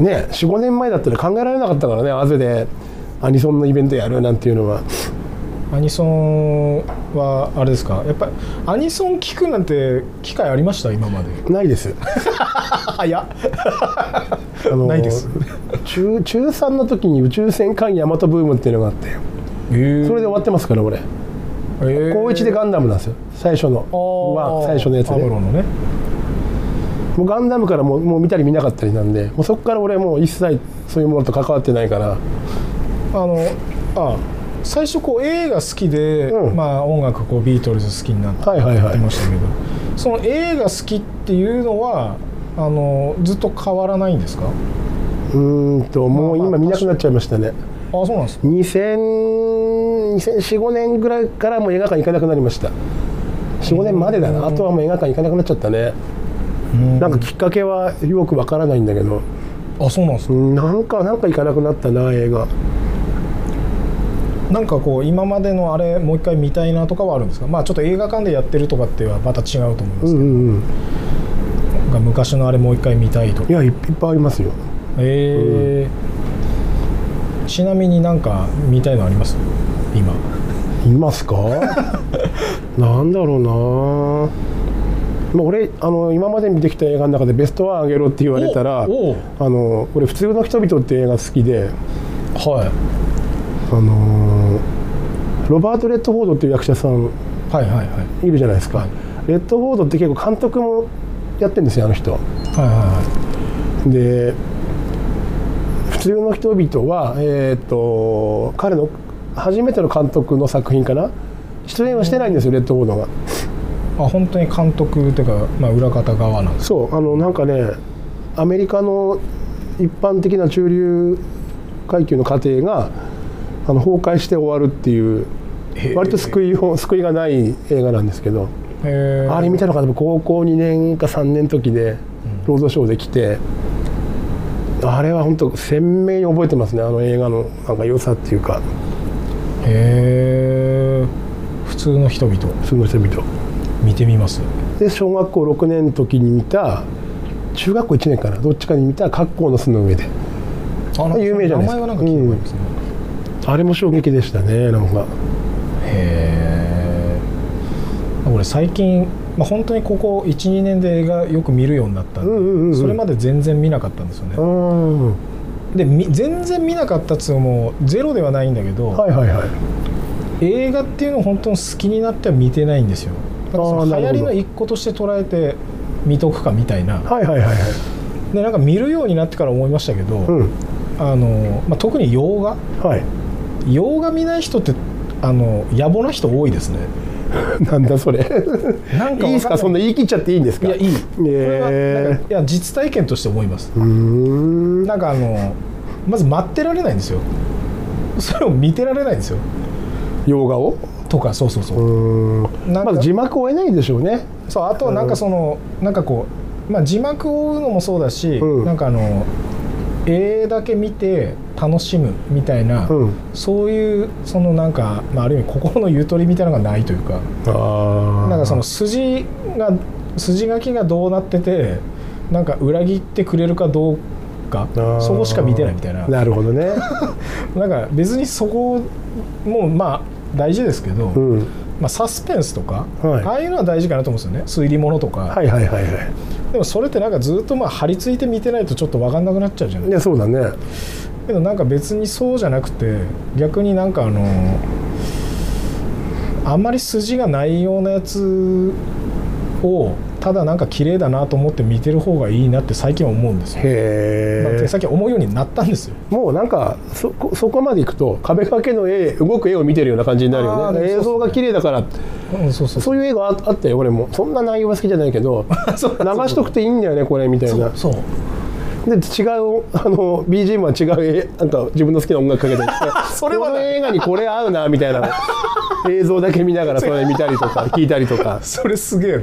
ね 4,5 年前だったら考えられなかったからねあぜでアニソンのイベントやるなんていうのはアニソンはあれですかやっぱりアニソン聴くなんて機会ありました今までないですいやないです中3の時に宇宙戦艦ヤマトブームっていうのがあってそれで終わってますから俺高1でガンダムなんですよ最初の最初のやつでアムロのねもうガンダムからもう見たり見なかったりなんでもうそこから俺もう一切そういうものと関わってないから最初こう映画好きで、うんまあ、音楽こうビートルズ好きになってやってましたけど、はいはいはい、その映画好きっていうのはずっと変わらないんですかもう今見なくなっちゃいましたねあそうなんですか2004、5年ぐらいからもう映画館行かなくなりました4、5年までだなあとはもう映画館行かなくなっちゃったねなんかきっかけはよくわからないんだけどあそうなんですかなんか行かなくなったな映画なんかこう今までのあれもう一回見たいなとかはあるんですかまあちょっと映画館でやってるとかってはまた違うと思いますけど、うんうん、なんか昔のあれもう一回見たいとかいやいっぱいありますようん、ちなみになんか見たいのあります今すかなんだろうなまあ、俺今まで見てきた映画の中でベストワンあげろって言われたら俺普通の人々っていう映画好きではいロバート・レッドフォードっていう役者さんいるじゃないですか、はいはいはい、レッドフォードって結構監督もやってるんですよ、あの人は。はいはい、で普通の人々は、彼の初めての監督の作品かな、出演はしてないんですよ、レッドフォードが。あ、本当に監督というか、まあ、裏方側なんですか。そう、なんかね、アメリカの一般的な中流階級の家庭が崩壊して終わるっていう、割と救いがない映画なんですけど、あれ見たのが高校2年か3年の時でロードショーで来て、あれは本当鮮明に覚えてますね、あの映画のなんか良さっていうか。へえ、普通の人々、普通の人々見てみます。で小学校6年の時に見た、中学校1年かな、どっちかに見た「格好の巣の上で」有名じゃないですか。名前はなんか聞いてますね、うん、あれも衝撃でしたね、なんか。へえ。俺最近、まあ、本当にここ 1,2 年で映画よく見るようになったんで、それまで全然見なかったんですよね。で全然見なかったっつうのもゼロではないんだけど、映画っていうのを本当に好きになっては見てないんですよ。だからその流行りの一個として捉えて見とくかみたいな。でなんか見るようになってから思いましたけど、うん、まあ、特に洋画、はい、洋画見ない人って野暮な人多いですね。なんだそれ。なんかいいですか、そんな言い切っちゃっていいんですか。いや、いい。これはなんか、いや、実体験として思います。なんかまず待ってられないんですよ。それを見てられないんですよ。洋画をとか、そうそうそう。まず字幕を追えないでしょうね。そう、あとはなんかなんかこう、まあ字幕を追うのもそうだし、うん、なんか絵だけ見て楽しむみたいな、うん、そういうなんか、まあ、ある意味心のゆとりみたいなのがないというか、なんか筋書きがどうなってて、なんか裏切ってくれるかどうか、そこしか見てないみたいな。なるほどね。なんか別にそこもまあ大事ですけど、うん、まあサスペンスとか、はい、ああいうのは大事かなと思うんですよね、推理物とか。はいはいはいはい。でもそれってなんかずっとまあ張り付いて見てないとちょっと分かんなくなっちゃうじゃないですか。いや、そうだね。けどなんか別にそうじゃなくて、逆になんかあんまり筋がないようなやつをただなんか綺麗だなと思って見てる方がいいなって最近は思うんですよ。へえ。最近思うようになったんですよ。もうなんかそこまでいくと壁掛けの動く絵を見てるような感じになるよね。映像が綺麗だからって。そういう映画あったよ。俺もそんな内容は好きじゃないけど、流しとくていいんだよねこれみたいな。そう。で違うBGM は違う、なんか自分の好きな音楽かけたりしてそれは、ね、この映画にこれ合うなみたいな映像だけ見ながらそれ見たりとか聞いたりとか。それすげえな。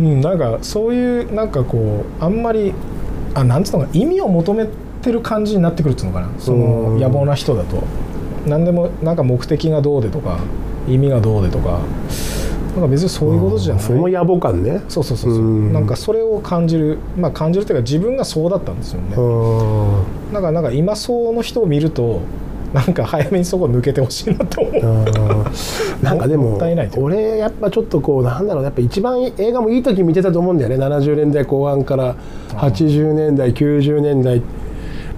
うん、なんかそういうなんかこうあんまりなんつうのか意味を求めてる感じになってくるっていうのかな、その野暮な人だと。何でもなんか目的がどうでとか意味がどうでとか。なんか別にそういうことじゃない。その野暮感ね。そうそうそうそう。なんかそれを感じる、まあ感じるというか自分がそうだったんですよね。だからなんか今そうの人を見るとなんか早めにそこ抜けてほしいなと思う。なんかでも俺やっぱちょっとこうなんだろう、やっぱ一番映画もいい時見てたと思うんだよね。70年代後半から80年代90年代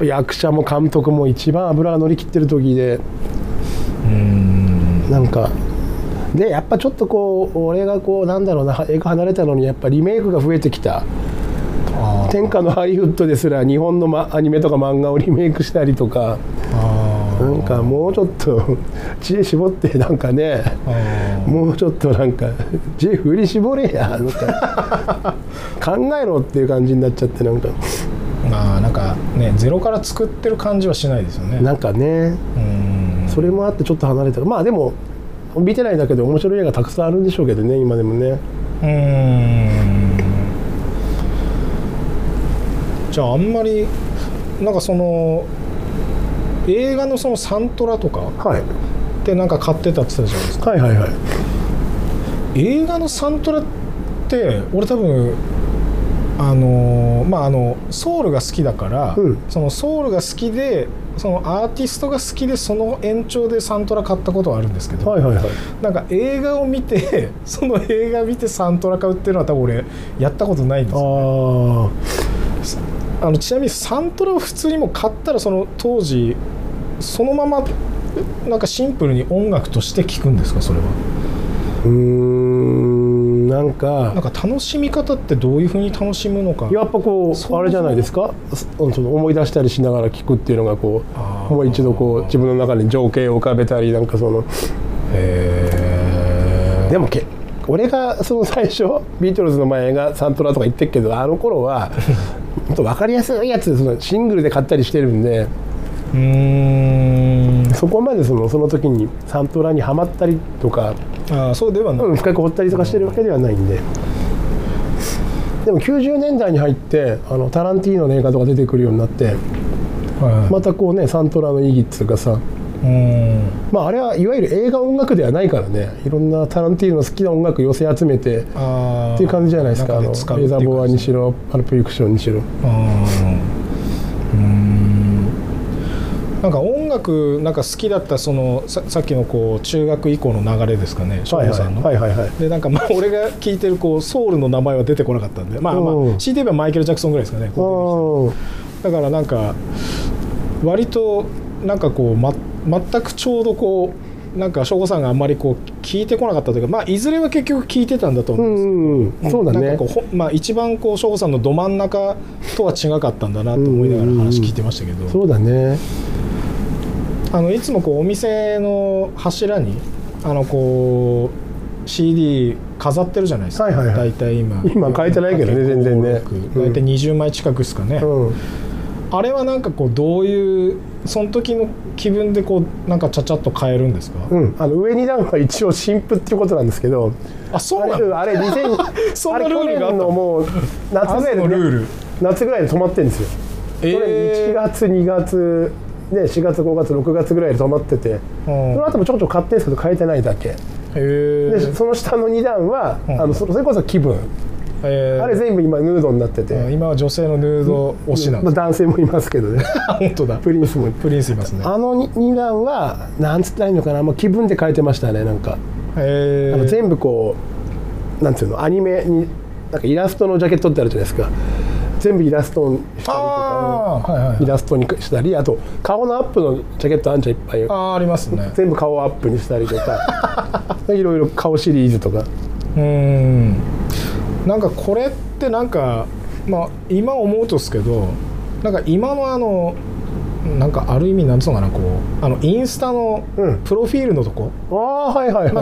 役者も監督も一番油が乗り切ってる時で、なんか。でやっぱちょっとこう俺がこうなんだろうな、映画離れたのにやっぱリメイクが増えてきた。天下のハリウッドですら日本の、アニメとか漫画をリメイクしたりとか、なんかもうちょっと知恵絞ってなんかね、もうちょっとなんか知恵振り絞れやみたいな考えろっていう感じになっちゃって、なんかまあなんかねゼロから作ってる感じはしないですよね。なんかね、それもあってちょっと離れた。まあでも見てないだけで面白い映画たくさんあるんでしょうけどね、今でもね。じゃああんまりなんか映画のサントラとかってなんか買ってたって言ってたじゃないですか。はいはいはい。映画のサントラって俺多分まあソウルが好きだから、うん、ソウルが好きでアーティストが好きでその延長でサントラ買ったことはあるんですけど、なんか映画を見てその映画見てサントラ買うっていうのは多分俺やったことないんですよね。ちなみにサントラを普通にも買ったら当時そのままなんかシンプルに音楽として聴くんですか、それは。なんか楽しみ方ってどういうふうに楽しむのか、やっぱこうあれじゃないですか、その思い出したりしながら聞くっていうのがこうもう一度こう自分の中に情景を浮かべたり、なんかそのでも俺がその最初ビートルズの前がサントラとか言ってるけど、あの頃は本当分かりやすいやつそのシングルで買ったりしてるんで、そこまでその時にサントラにはまったりとか、そうではない、深く掘ったりとかしてるわけではないんで。でも90年代に入ってタランティーノの映画とか出てくるようになって、またこうねサントラの意義っていうかさ、まああれはいわゆる映画音楽ではないからね、いろんなタランティーノの好きな音楽寄せ集めてっていう感じじゃないですか、レザーボアにしろパルプフィクションにしろ。なんか音楽なんか好きだったその さっきのこう中学以降の流れですかね、翔吾さんの。でなんかまあ俺が聴いてるこうソウルの名前は出てこなかったんで、CD はマイケル・ジャクソンぐらいですかね。だからなんか割となんかこう、全くちょうどこうなんか翔吾さんがあんまりこう聴いてこなかったというか、まあいずれは結局聴いてたんだと思うんですけど、なんかこうまあ一番こう翔吾さんのど真ん中とは違かったんだなと思いながら話聞いてましたけど。そうだね。いつもこうお店の柱にこう CD 飾ってるじゃないですか、大体今変えてないけどね、全然ね、大体20枚近くですかね、あれはなんかこうどういうその時の気分でこうなんかちゃちゃっと変えるんですか。上に段は一応新譜っていうことなんですけど、あれ去年のもう夏ぐらいで止まってるんですよ。1月2月で4月5月6月ぐらいで止まってて、その後もちょこちょこ買ってるんですけど変えてないだけで、その下の2段はそれこそ気分、あれ全部今ヌードになってて、今は女性のヌード推しなんです。男性もいますけどね本当だ、プリンスいますね。あの2段はなんつったらいいのかな、もう気分で変えてましたね。なんか全部こうなんていうの、アニメになんかイラストのジャケットってあるじゃないですか、全部イラストにしたりとか、イラストにしたり、あと顔のアップのジャケットあんちゃんいっぱいありますね、全部顔をアップにしたりとかいろいろ顔シリーズとか。なんかこれってなんか、まあ、今思うとですけど、なんか今のなんかある意味なんつうのかな、こうインスタのプロフィールのとこ、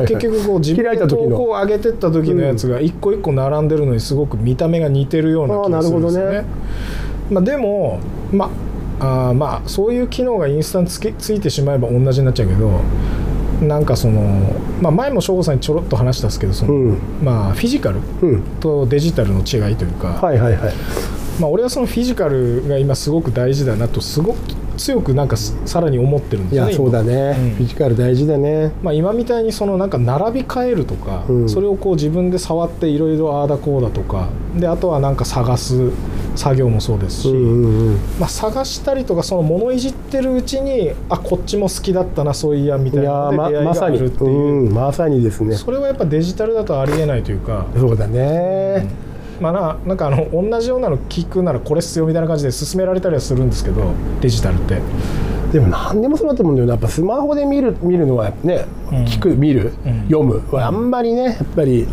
結局こう自分で投稿を上げてった時のやつが一個一個並んでるのにすごく見た目が似てるような気がするんですよね。まあでもまあそういう機能がインスタについてしまえば同じになっちゃうけど、なんかその、まあ、前も省吾さんにちょろっと話したんですけど、その、まあフィジカルとデジタルの違いというか、まあ俺はそのフィジカルが今すごく大事だなとすごく強くなんかさらに思ってるんですよね。いやそうだね、フィジカル大事だね。まあ今みたいにそのなんか並び替えるとか、それをこう自分で触っていろいろああだこうだとかで、あとはなんか探す作業もそうですし、まあ探したりとかその物いじってるうちに、あこっちも好きだったなそういやみたいな出会いがあるっていう、まさにですね。それはやっぱデジタルだとありえないというか。そうだね。まあなんか同じようなの聞くならこれっすよみたいな感じで勧められたりはするんですけど、デジタルってでも何でもそうだと思うんだよね。やっぱスマホで見るのはね、聞く見る読むはあんまりね、やっぱり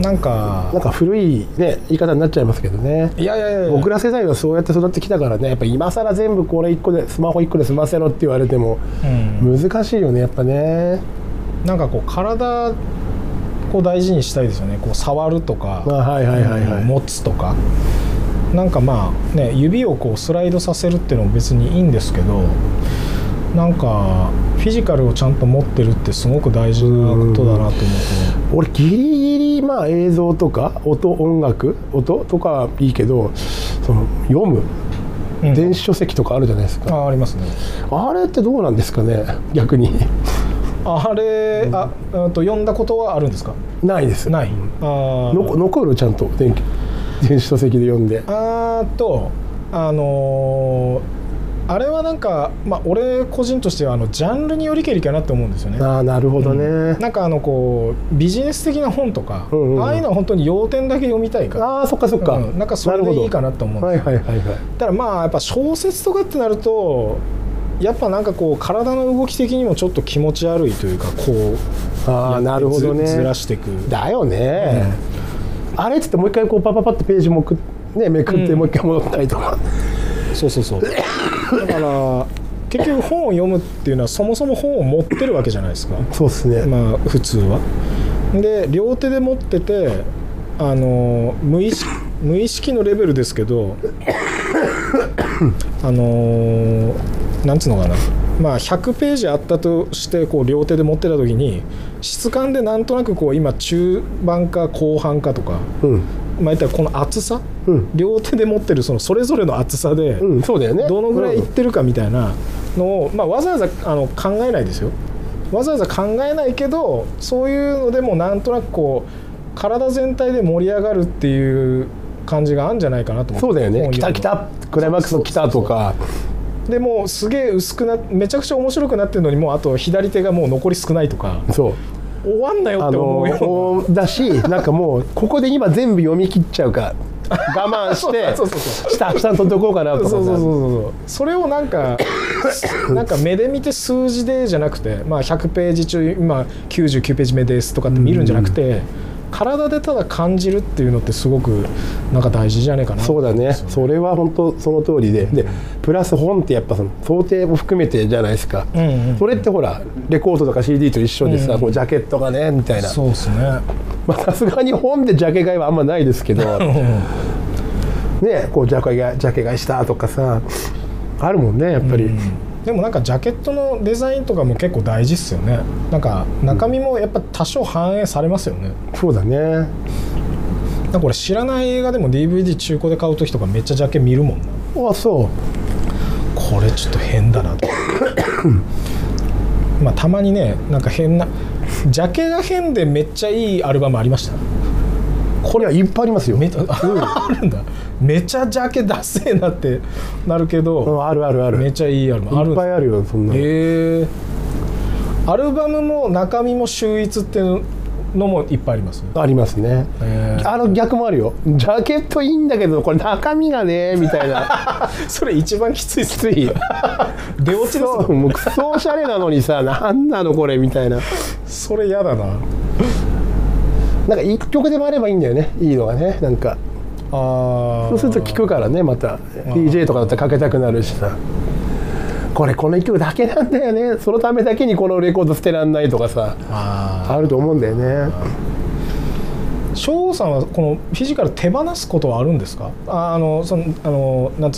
なんか古いね言い方になっちゃいますけどね。いや僕ら世代はそうやって育ってきたからね、やっぱ今更全部これ1個でスマホ1個で済ませろって言われても難しいよね、やっぱね。なんかこう体こう大事にしたいですよね。こう触るとか持つとか、なんかまあね指をこうスライドさせるっていうのも別にいいんですけど、なんかフィジカルをちゃんと持ってるってすごく大事なことだなと思って。俺ギリギリまあ映像とか音とかいいけど、その読む電子書籍とかあるじゃないですか。ありますね。あれってどうなんですかね逆に。あれ読んだことはあるんですか。ないです。ない。残るちゃんと電子書籍で読んで。あれはなんかまあ俺個人としてはジャンルによりけりかなって思うんですよね。なるほどね。なんかこうビジネス的な本とかああいうのは本当に要点だけ読みたいから、そっかなんかそれでいいかなと思うんですよ。ただまあやっぱ小説とかってなると。やっぱなんかこう体の動き的にもちょっと気持ち悪いというか、こうあ、なるほどね、ずらしていくだよね、うん、あれっつってもう一回こうパパパってページもく、ね、めくってもう一回戻ったりとか、うん、そうそうそうだから結局本を読むっていうのはそもそも本を持ってるわけじゃないですか。そうですね、まあ普通は。で両手で持ってて、無意識のレベルですけどなんつうのかな、まあ、100ページあったとしてこう両手で持ってた時に質感でなんとなくこう今中盤か後半かとか、うん、まあ言ったらこの厚さ、うん、両手で持ってる それぞれの厚さで、うん、そうだよね、どのぐらいいってるかみたいなのを、まあ、わざわざ考えないですよ。わざわざ考えないけど、そういうのでもなんとなくこう体全体で盛り上がるっていう感じがあるんじゃないかなと思って。そうだよね、きたきたクライマックスきたとか、でもうすげえ薄くなってめちゃくちゃ面白くなってるのに、もうあと左手がもう残り少ないとか、そう終わんなよって思うよだし、なんかもうここで今全部読み切っちゃうか我慢して下に取っておこうかなとか、それをなんか目で見て数字でじゃなくて、まあ、100ページ中今99ページ目ですとかって見るんじゃなくて、体でただ感じるっていうのってすごくなんか大事じゃねえかな。そうだね、それは本当その通りで、でプラス本ってやっぱその想定も含めてじゃないですか、うんうんうん、それってほらレコードとか CD と一緒でさ、うん、こうジャケットがねみたいな。そうですね、さすがに本でジャケ買いはあんまないですけどね、こうジャケ買いしたとかさあるもんねやっぱり、うんうん、でもなんかジャケットのデザインとかも結構大事っすよね。なんか中身もやっぱ多少反映されますよね、うん、そうだね。なんかこれ知らない映画でも DVD 中古で買う時とかめっちゃジャケ見るもんな。あ、そう、これちょっと変だなとまあたまにね、なんか変なジャケが変でめっちゃいいアルバムありました。これはいっぱいありますよ。あるんだ。めちゃジャケダセえなってなるけど、うん、あるあるある。めちゃいいアルバム。いっぱいあるよそんな。アルバムも中身も秀逸っていうのもいっぱいあります。ありますね。逆もあるよ。ジャケットいいんだけどこれ中身がねみたいな。それ一番きつい。出落ちですもん。もうクソおしゃれなのにさ、なんなのこれみたいな。それやだな。なんか一曲でもあればいいんだよね。いいのがね、なんか。ああ。そうすると聞くからね、また DJ とかだったらかけたくなるしさ。これこの一曲だけなんだよね。そのためだけにこのレコード捨てらんないとかさ、あると思うんだよね。翔さんはこのフィジカル手放すことはあるんですか？なんで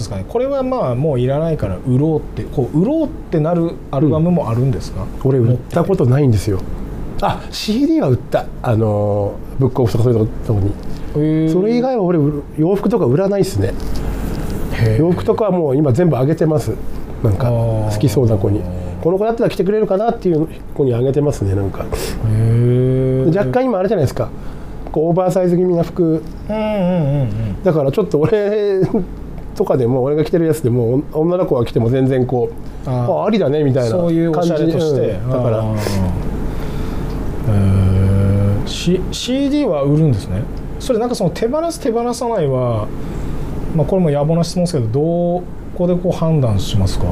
すかね。これはまあもういらないから売ろうってなるアルバムもあるんですか？うん、これ売ったことないんですよ。あ、CD は売った。ブックオフとかそういうとこに。それ以外は俺洋服とか売らないですね。洋服とかはもう今全部あげてます。なんか好きそうな子に、この子だったら来てくれるかなっていう子にあげてますね。なんか若干今あれじゃないですか、こうオーバーサイズ気味な服、だからちょっと俺とかでも、俺が着てるやつでも女の子が着ても全然こう ありだねみたいな感じ、そういうおしゃれとして、うん、だからCD は売るんですね。それなんかその手放す手放さないは、まあ、これも野暮な質問ですけど、どうここでこう判断しますか？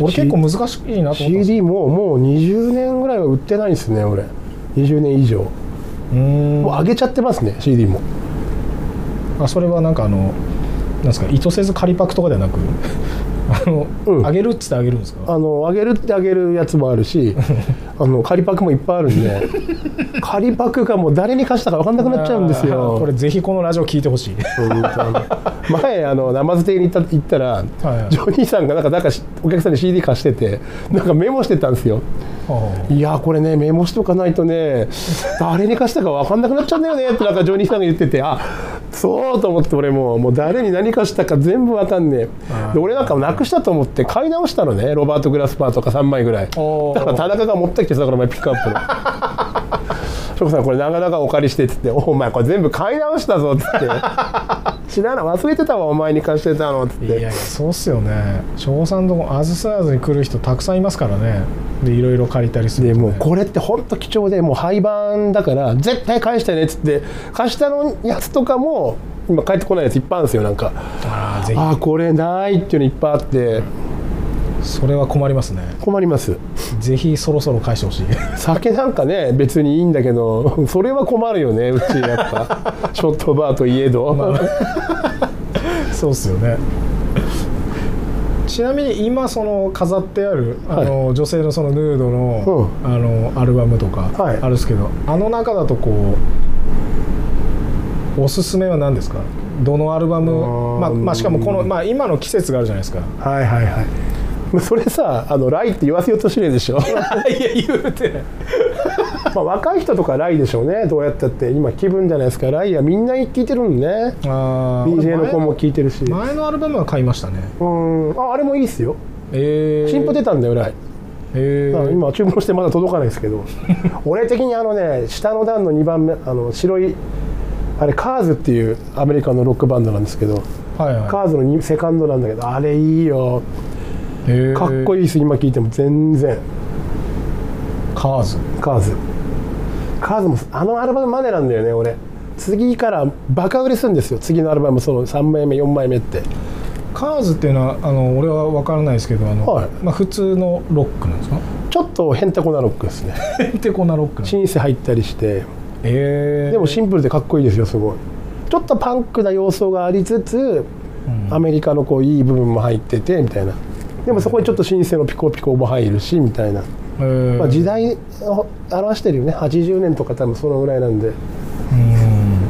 俺結構難しいなと思った。 CD もう20年ぐらいは売ってないですね。俺20年以上もう上げちゃってますね CD も。あ、それはなんかなんですか、意図せず仮パクとかではなくうん、上げるっつってあげるんですか？上げるってあげるやつもあるし仮パクもいっぱいあるんで仮パクがもう誰に貸したか分かんなくなっちゃうんですよ。これぜひこのラジオ聞いてほしい前ナマズ亭に行ったら、はい、ジョニーさんがなんかお客さんに CD 貸してて、なんかメモしてたんですよ。いやこれねメモしとかないとね誰に貸したか分かんなくなっちゃうんだよねってなんかジョニーさんが言ってて、あ、そうと思って、俺もう誰に何貸したか全部分かんねえ。で俺なんかなくしたと思って買い直したのね、ロバート・グラスパーとか3枚ぐらい。だから田中が持ってきてさ、この前ピックアップの翔子さんこれ長々お借りしてって言って、お前これ全部買い直したぞって知らない、忘れてたわお前に貸してたのって。いやいやそうっすよね。翔子さんのとこアズスアーズに来る人たくさんいますからね。でいろいろ借りたりする、ね、でもうこれって本当貴重で、もう廃盤だから絶対返してねっつって、貸したのやつとかも今返ってこないやついっぱいあるんですよ。なんかああこれないっていうのいっぱいあって、それは困りますね。困ります。ぜひそろそろ返してほしい。酒なんかね別にいいんだけど、それは困るよね。うちやっぱショットバーといえど、まあ、そうっすよね。ちなみに今その飾ってある、はい、女性のそのヌードの、うん、アルバムとかあるんですけど、はい、あの中だとこうおすすめは何ですか？どのアルバム、まあしかもこの、まあ、今の季節があるじゃないですか。はいはいはい。それさライって言わせようとしねえでしょ。いや言うてない。まあ若い人とかライでしょうね。どうやったって今気分じゃないですか。ライはみんな聴いてるんでね。ああ DJ の子も聴いてるし、前のアルバムは買いましたね。うん、あれもいいっすよ。新譜出たんだよライ。今注文してまだ届かないですけど。俺的にね下の段の2番目、白いあれカーズっていうアメリカのロックバンドなんですけど、はいはい、カーズのセカンドなんだけど、あれいいよ。かっこいいです。今聴いても全然。カーズもアルバムまでなんだよね。俺次からバカ売れするんですよ。次のアルバムその3枚目4枚目って。カーズっていうのは俺は分からないですけど、はい、まあ、普通のロックなんですか？ちょっとへんてこなロックですね。へんてこなロック。シンセ入ったりして、でもシンプルでかっこいいですよ。すごいちょっとパンクな要素がありつつ、うん、アメリカのこういい部分も入っててみたいな。でもそこにちょっとシンセのピコピコも入るしみたいな、まあ、時代を表してるよね。80年とか多分そのぐらいなんで。うん、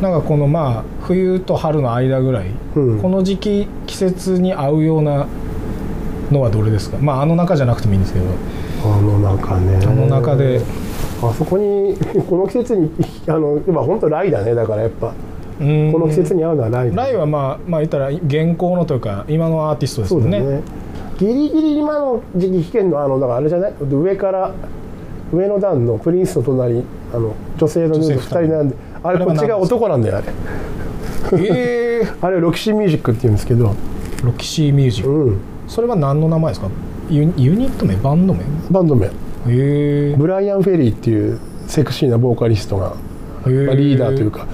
なんかこのまあ冬と春の間ぐらい、うん、この時期季節に合うようなのはどれですか？まあ中じゃなくてもいいんですけど。中ね。中であそこにこの季節に今本当ライだね。だからやっぱこの季節に合うのはライだね。ライはまあ言ったら現行のというか今のアーティストですよね。そうですね。ギリギリ今の時期危険のだからあれじゃない、上の段のプリンスの隣女性のヌード2人なんで、あれこっちが男なんだよあれ。あれはロキシーミュージックっていうんですけど。ロキシーミュージック、うん、それは何の名前ですか？ユニット名、バンド名？バンド名。ブライアン・フェリーっていうセクシーなボーカリストが、まあ、リーダーというか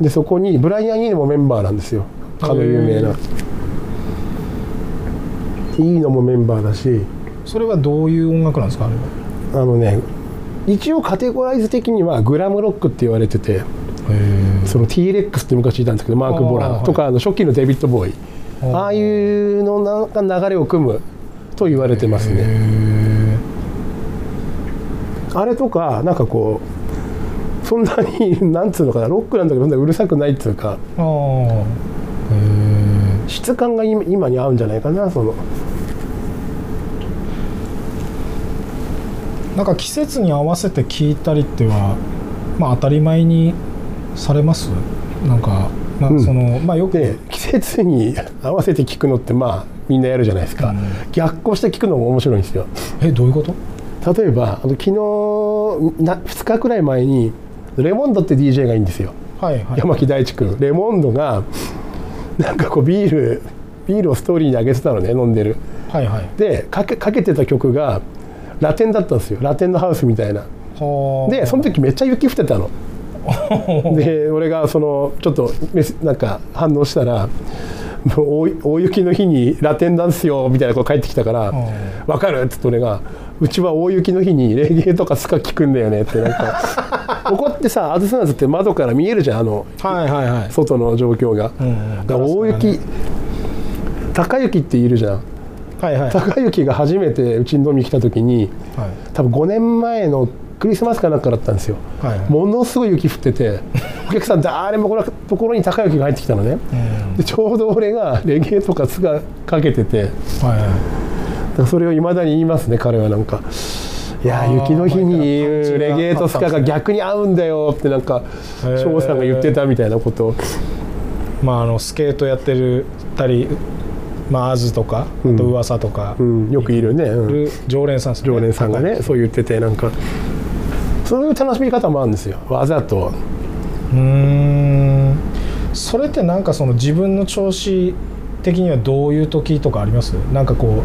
で、そこにブライアン・イーもメンバーなんですよ。かの有名なイーノもメンバーだし。それはどういう音楽なんですか？ね一応カテゴライズ的にはグラムロックって言われてて、その T・レックスって昔いたんですけど、マーク・ボラーとか初期のデビッド・ボーイ、ああいうのなんか流れを組むと言われてますね。あれとかなんかこうそんなになんつうのかな、ロックなんだけどそんなうるさくないっつうか、質感が今に合うんじゃないかな。なんか季節に合わせて聴いたりっては、まあ、当たり前にされます？なんか、まあよく、ね、季節に合わせて聴くのってまあみんなやるじゃないですか、うん、逆行して聴くのも面白いんですよ。どういうこと？例えば昨日2日くらい前にレモンドって DJ がいいんですよ、はいはい、山木大地君。レモンドがなんかこうビールをストーリーに上げてたのね、飲んでる、はいはい、でかけてた曲がラテンだったんですよ。ラテンのハウスみたいな。でその時めっちゃ雪降ってたの。で俺がちょっとなんか反応したら大雪の日にラテンなんすよみたいな子が帰ってきたから「分かる？」っつって俺が「うちは大雪の日にレゲエとかスカ聞くんだよね」ってなんかここってさアズスナーズって窓から見えるじゃん、はいはいはい、外の状況が、うん、だから大雪、ね、高雪っているじゃん、はいはい、高雪が初めてうちに飲み来た時に、はい、多分5年前のクリスマスかなんかだったんですよ、はいはい、ものすごい雪降っててお客さん誰もこのところに高雪が入ってきたのね、でちょうど俺がレゲエとかスカかけてて、はいはい、それをいまだに言いますね彼は。なんかいや雪の日にレゲエとスカが逆に合うんだよってなんか翔さんが言ってたみたいなことを、スケートやってる2人、アズとかあと噂とか、うん、よくいるね、うん、常連さんですね。常連さんがねそう言ってて、なんかそういう楽しみ方もあるんですよ、わざと。それってなんか自分の調子的にはどういう時とかあります？なんかこ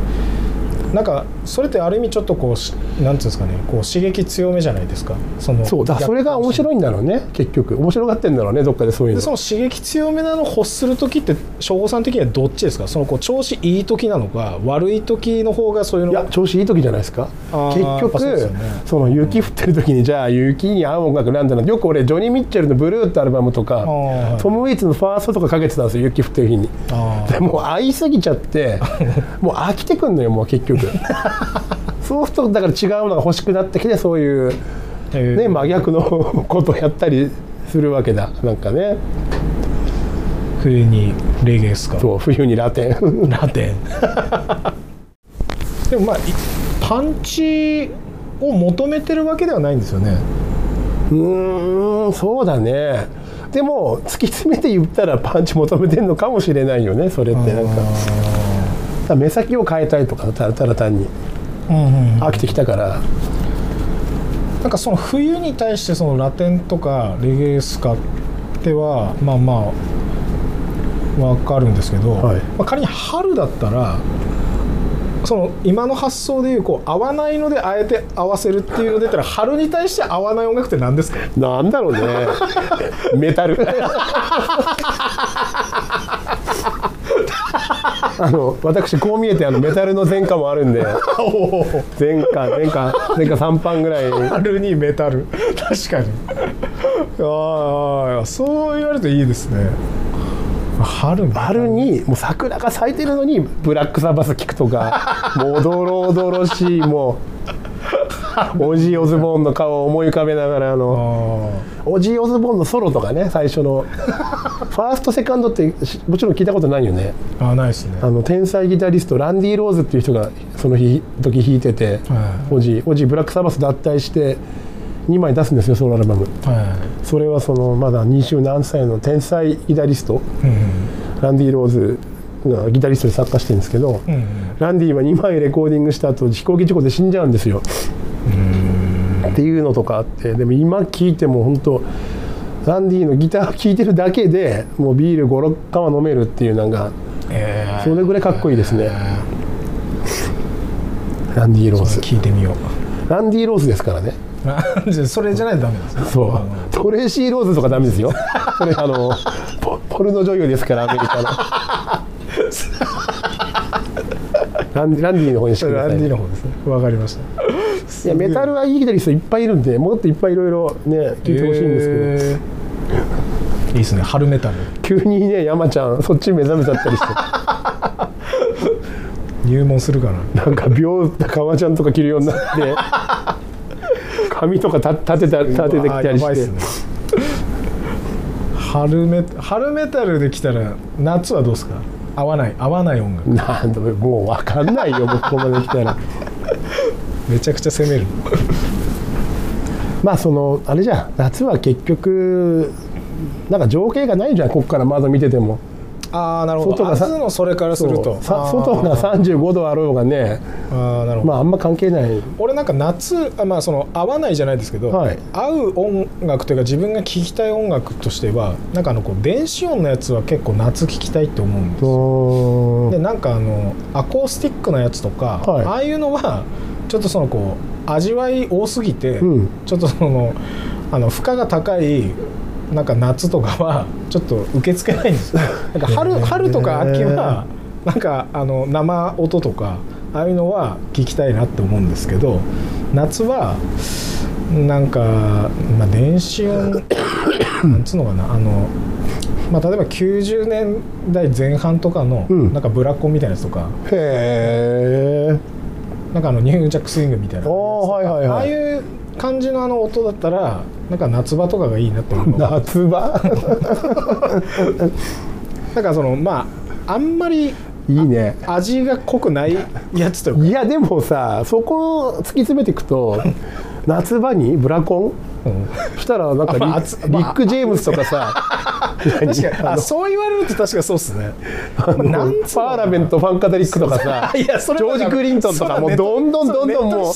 うなんかそれってある意味ちょっとこうなんていうんですかね、こう刺激強めじゃないですか。そうだ、それが面白いんだろうね、結局面白がってんだろうね、どっかでそういうの。その刺激強めなのを欲する時って省吾さん的にはどっちですか？そのこう調子いい時なのか悪い時の方がそういうのが。いや、調子いい時じゃないですか。結局 その雪降ってる時にじゃあ雪に合う音楽なんだな。よく俺ジョニー・ミッチェルのブルーってアルバムとかトム・ウィーツのファーストとかかけてたんですよ、雪降ってる日に。でも合いすぎちゃってもう飽きてくんのよ、もう結局そうするとだから違うのが欲しくなってきて、そういう、ね、真逆のことをやったりするわけだ。なんかね、冬にレゲエですか。そう、冬にラテンラテンでもまあパンチを求めてるわけではないんですよね。そうだね。でも突き詰めて言ったらパンチ求めてるのかもしれないよね、それって。なんか目先を変えたいとか、ただ単に飽きてきたから、なんかその冬に対してそのラテンとかレゲエスカってはまあまあ分かるんですけど、はい、まあ仮に春だったらその今の発想でいう、こう合わないのであえて合わせるっていうので言ったら春に対して合わない音楽って何ですか？なんだろうねメタル私こう見えてメタルの前科もあるんで前科3パンぐらい春にメタル、確かに。ああ、そう言われるといいですね。春にもう桜が咲いてるのにブラックサバス聴くとかもうおどろしい、もうオジー・オズボーンの顔を思い浮かべながらオジー・オズボーンのソロとかね、最初のファーストセカンドってもちろん聞いたことないよね。あ、ないですね。天才ギタリストランディ・ローズっていう人がその時弾いてて、オジーブラックサバス脱退して2枚出すんですよ、ソロアルバム。それはそのまだ20何歳の天才ギタリスト、ランディ・ローズがギタリストで作家してるんですけど、ランディは2枚レコーディングした後飛行機事故で死んじゃうんですよ。っていうのとかあって、でも今聴いても本当ランディのギターを聴いてるだけでもうビール5、6缶は飲めるっていう、なんかそれぐらいかっこいいですね、ランディ・ローズ。聴いてみよう。ランディ・ローズですからねそれじゃないとダメですね。そう、トレーシー・ローズとかダメですよそれポルノ女優ですから、アメリカのランディの方にしてください。ランディの方ですね、わかりました。いや、メタルはいいギタリストいっぱいいるんで、もっといっぱいいろいろね聞いてほしいんですけど、いいですね、春メタル。急にね、山ちゃんそっち目覚めちゃったりして入門するかな。なんか秒で革ちゃんとか着るようになって髪とか立ててきたりして、ね、春メタルできたら夏はどうですか？合わない音楽なんでもう分かんないよ、ここまで来たらめちゃくちゃ攻めるまああれじゃん、夏は結局なんか情景がないじゃん、ここから窓見てても。あ、なるほど。明日のそれからすると外が35度あろうがね、まああんま関係ない。俺なんか夏、まあ合わないじゃないですけど、合う音楽というか自分が聴きたい音楽としては、なんか電子音のやつは結構夏聴きたいって思うんですよ。で、なんかアコースティックなやつとか、ああいうのはちょっと味わい多すぎて、ちょっと負荷が高いなんか夏とかはちょっと受け付けないんですよ。なんか春とか秋はなんか生音とかああいうのは聞きたいなって思うんですけど、夏はなんか、まあ、電子音なんつうのかな、まあ、例えば90年代前半とかのなんかブラック音みたいなやつとか、なんかニュージャックスイングみたいなやつとか、ああいう感じの音だったらなんか夏場とかがいいなって思う。夏場なんかまああんまりいいね、味が濃くないやつというか。いや、でもさ、そこを突き詰めていくと夏場にブラコンしたらなんかリック・ジェームスとかさ、確かにそう言われると確かそうっすね。パーラメント・ファンカデリックとかさ、ジョージ・クリントンとか、もうどんどんも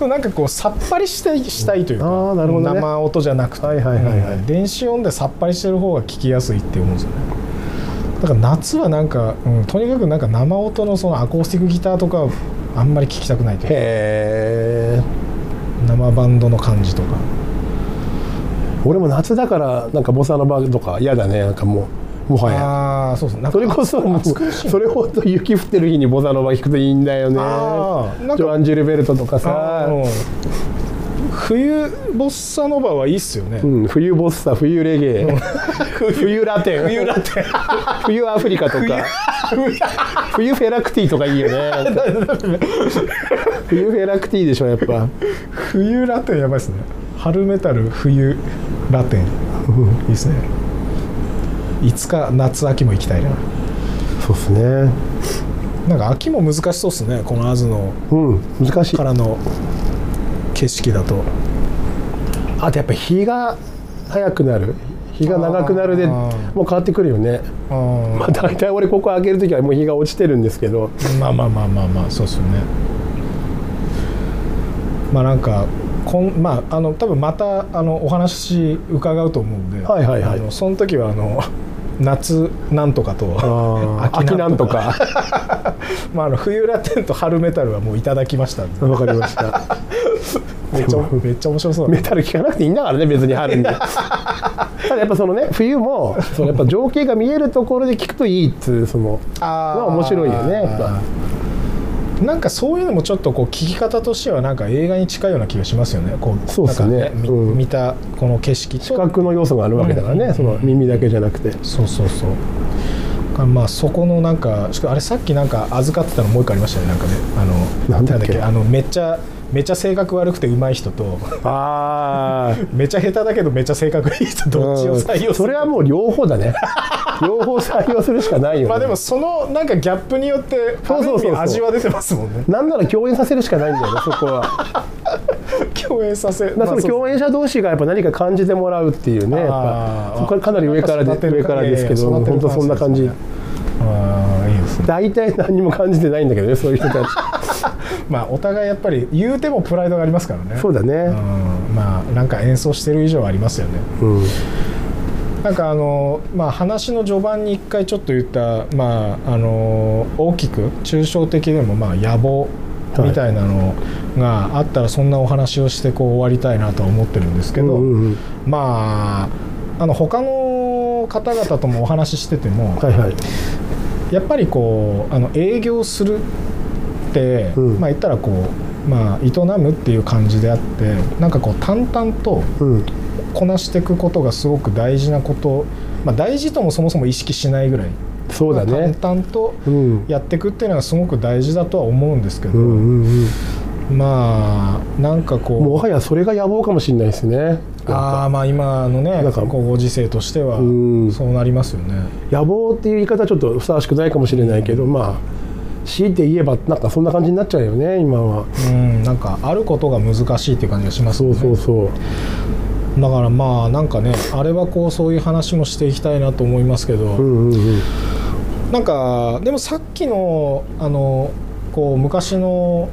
うなんかこうさっぱりしたいというか、生音じゃなくて電子音でさっぱりしてる方が聞きやすいって思うんですよね。だから夏はなんか、うん、とにかくなんか生音のそのアコースティックギターとかあんまり聴きたくないというか、へー、生バンドの感じとか。俺も夏だからなんかボサノバとか嫌だね、なんかもうもはや。あ、そうそう、それこそもうそれほど雪降ってる日にボサノバ弾くといいんだよね。ジョアン・ジルベルトとかさ。冬ボッサノバはいいっすよね、うん、冬ボッサ、冬レゲエ、うん、冬ラテン、冬ラテン冬アフリカとか冬フェラクティとかいいよね冬フェラクティでしょやっぱ冬ラテンやばいっすね。春メタル、冬ラテンいいっすね。いつか夏秋も行きたいな。そうっすね。なんか秋も難しそうっすね、このアズの、うん、難しいからの景色だと。あとやっぱ日が早くなる、日が長くなるでもう変わってくるよね。あ、まあ大体俺ここ開ける時はもう日が落ちてるんですけど、まあまあまあまあまあ、そうですよね。まあなんかまあ多分またお話伺うと思うんで、はいはいはい、その時は夏なんとかと秋なんとかまあ冬ラテンと春メタルはもういただきましたんで。わかりましためっちゃ面白そうだ、ね、メタル聞かなくていいんだからね別に春にただやっぱそのね冬もそのやっぱ情景が見えるところで聞くといいっていうそのは面白いよねやっぱ。なんかそういうのもちょっとこう聞き方としてはなんか映画に近いような気がしますよね。こう、そうですね、うん、見たこの景色と視覚の要素があるわけだからね、うん、その耳だけじゃなくて、そうそうそう。まあそこのなんかあれさっきなんか預かってたのもう一個ありましたね、なんかね、なんだっけ、めっちゃ性格悪くて上手い人と、あめっちゃ下手だけどめっちゃ性格いい人、どっちを採用する、うん、それはもう両方だね両方採用するしかないよね。まあでもそのなんかギャップによって味は出てますもんね。なんなら共演させるしかないんだよねそこは共演させ、まあ、その共演者同士がやっぱ何か感じてもらうっていうね、やっぱそこはかなり上からですけど、本当そんな感じ。ああいいですね。大体何も感じてないんだけどねそういう人たちまあお互いやっぱり言うてもプライドがありますからね。そうだね、うん、まあなんか演奏してる以上はありますよね、うん、なんかまあ話の序盤に一回ちょっと言った、まあ、大きく抽象的でもまあ野望みたいなのがあったらそんなお話をしてこう終わりたいなとは思ってるんですけど、うんうんうん、まあ他の方々ともお話ししててもはい、はい、やっぱりこう営業するって、うん、まあ言ったらこう、まあ、営むっていう感じであって、なんかこう淡々とこなしていくことがすごく大事なこと、まあ、大事ともそもそも意識しないぐらい。そうだね、淡々とやっていくっていうのがすごく大事だとは思うんですけど、うんうんうん、まあなんかこうもはやそれが野望かもしれないですね。あ、まあ今のねご時世としてはそうなりますよね。野望っていう言い方はちょっとふさわしくないかもしれないけど、うん、まあ強いて言えばなんかそんな感じになっちゃうよね今は、うん、なんかあることが難しいっていう感じがしますよね。そうそうそう、だからまあなんかねあれはこうそういう話もしていきたいなと思いますけど、うんうんうん、なんかでもさっきのこう昔の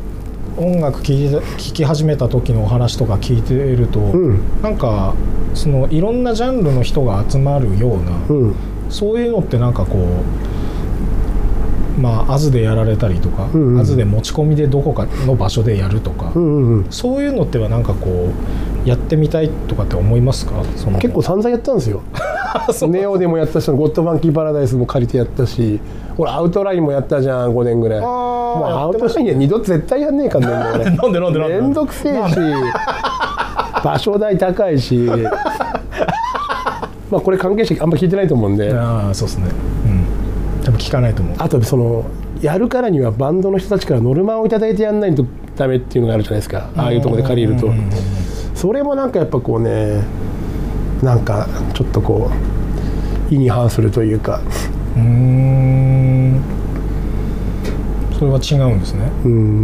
音楽聴き始めた時のお話とか聞いていると、うん、なんかそのいろんなジャンルの人が集まるような、うん、そういうのってなんかこうまあアズでやられたりとか、うんうん、アズで持ち込みでどこかの場所でやるとか、うんうんうん、そういうのってはなんかこうやってみたいとかって思いますか？その結構散々やったんですよネオでもやったし、ゴッドファンキーパラダイスも借りてやったし、俺アウトラインもやったじゃん5年ぐらい。もうアウトラインは2度絶対やんねえかんねん俺なんでめんどくせえし場所代高いしまあこれ関係者あんま聞いてないと思うんで。ああそうですね、うん、多分聞かないと思う。あとそのやるからにはバンドの人たちからノルマをいただいてやんないとダメっていうのがあるじゃないですか、ああいうところで借りると。それもなんかやっぱこうね、なんかちょっとこう意に反するというか、それは違うんですね。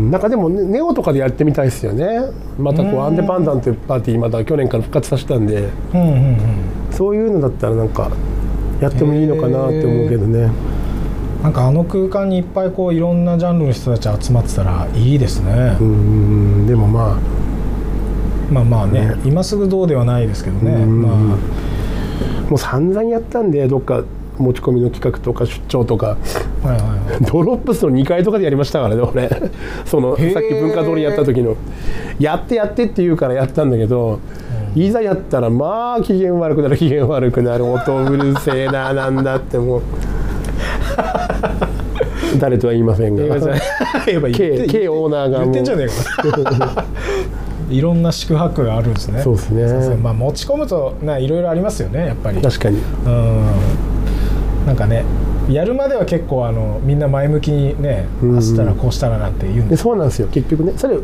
なんかでもネオとかでやってみたいですよね。またこうアンデパンダントというパーティーまた去年から復活させたんで、うんうんうん、そういうのだったらなんかやってもいいのかなって思うけどね。なんか空間にいっぱいこういろんなジャンルの人たち集まってたらいいですね。でもまあ。まあまあね、今すぐどうではないですけどね、まあ、もう散々やったんでどっか持ち込みの企画とか出張とか、はいはいはい、ドロップスの2階とかでやりましたからね俺そのさっき文化通りやった時のやってって言うからやったんだけど、いざやったらまあ機嫌悪くなる音うるせえななんだってもう誰とは言いませんがK オーナーがもう言ってんじゃねえかいろんな宿泊があるんですね。そうですね。そうですね。まあ、持ち込むといろいろありますよねやっぱり。確かに。うん。なんかねやるまでは結構みんな前向きにね、あしたらこうしたらなんて言うんです。そうなんですよ結局ね。それ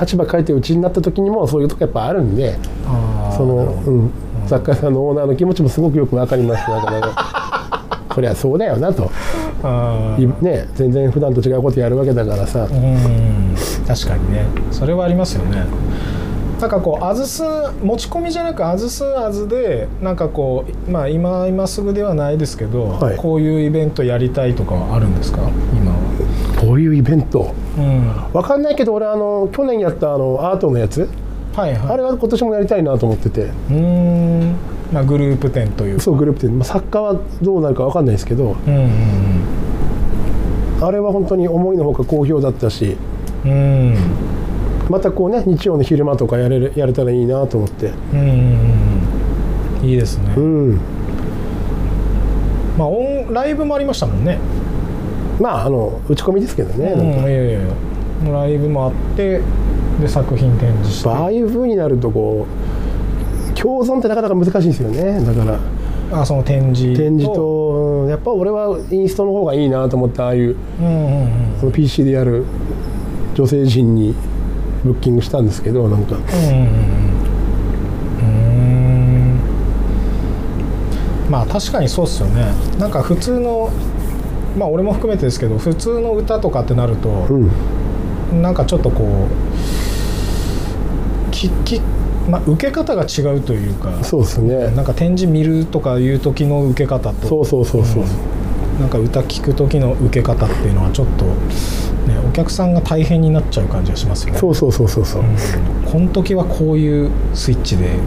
立場変えてうちになった時にもそういうとこやっぱあるんで、その、うん、雑貨屋さんのオーナーの気持ちもすごくよくわかります。だからそりゃそうだよなと。あね、全然普段と違うことやるわけだからさ、うん確かにねそれはありますよね。なんかこうあずす持ち込みじゃなくあずでなんかこう、まあ、今すぐではないですけど、はい、こういうイベントやりたいとかはあるんですか今は。こういうイベント、うん、わかんないけど俺去年やったアートのやつ、はいはい、あれは今年もやりたいなと思ってて、まあ、グループ展というかそうグループ展、まあ、作家はどうなるかわかんないですけど、うんうんうんあれは本当に思いのほか好評だったし、うんまたこうね日曜の昼間とかやれたらいいなと思って。うんいいですね。うんまあライブもありましたもんね。まあ打ち込みですけどね、うん、なんかいやいやライブもあってで作品展示してああいう風になるとこう共存ってなかなか難しいですよね。だからあその展示と、うん、やっぱ俺はインストの方がいいなと思ってああいう、うんうんうん、PC でやる女性陣にブッキングしたんですけどなんか、まあ確かにそうっすよね。なんか普通のまあ俺も含めてですけど普通の歌とかってなると、うん、なんかちょっとこうまあ、受け方が違うというか、そうですね。なんか展示見るとかいう時の受け方と、そう、うん、なんか歌聴く時の受け方っていうのはちょっと、ね、お客さんが大変になっちゃう感じがしますよね。そう、うん。この時はこういうスイッチで、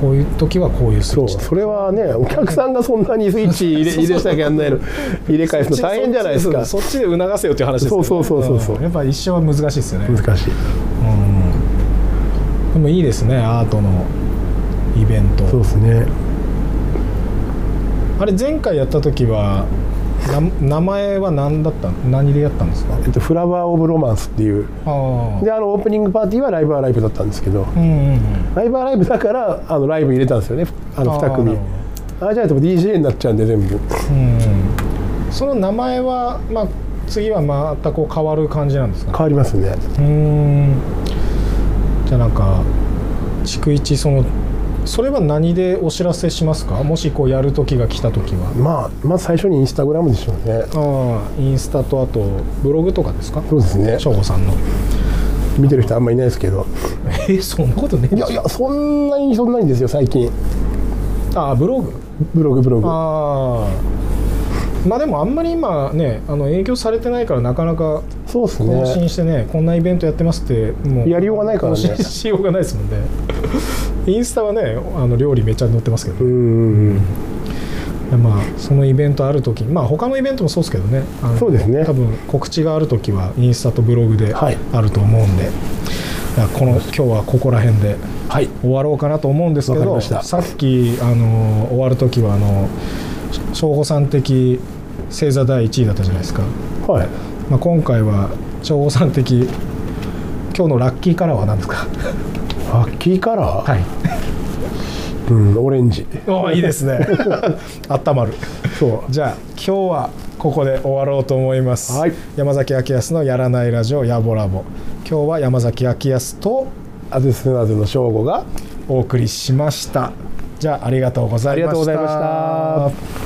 こういう時はこういうスイッチで。それはね、お客さんがそんなにスイッチ入れしたきゃないの入れ返すの大変じゃないですか。そっちで促せよっていう話ですよね。そう、やっぱ一生は難しいですよね。難しい。うん。でもいいですねアートのイベント。そうですね。あれ前回やった時は名前は何でやったんですか。フラワーオブロマンスっていうでオープニングパーティーはライブアライブだったんですけど、うんうんうん、ライブアライブだからライブ入れたんですよね2組。あじゃあでも DJ になっちゃうんで全部。うんその名前は、まあ、次は全く変わる感じなんですか、ね。変わりますね。じゃあなんか逐一それは何でお知らせしますか。もしこうやる時が来た時は、まあ最初にインスタグラムでしょうね。ああインスタとあとブログとかですか。そうですね。省吾さんの見てる人あんまいないですけどそんなことねえ。いやそんなにですよ最近。ああブログああまあでもあんまり今ね影響されてないからなかなかそうですね、更新してねこんなイベントやってますってもうやりようがないからね。更新しようがないですもんねインスタはね料理めっちゃ載ってますけど、ね、うんまあそのイベントある時まあ他のイベントもそうですけどねそうですね多分告知がある時はインスタとブログであると思うんで、はい、今日はここら辺で終わろうかなと思うんですけど、はい、さっき終わる時は省吾さん的星座第1位だったじゃないですか。はいまあ、今回は省吾さん的今日のラッキーカラーは何ですか。ラッキーカラーはいうんオレンジ。おいいですねあったまる。そうじゃあ今日はここで終わろうと思います、はい、山崎明康のやらないラジオやぼらぼ今日は山崎明康とあずすなずの省吾がお送りしました。じゃあありがとうございました。ありがとうございました。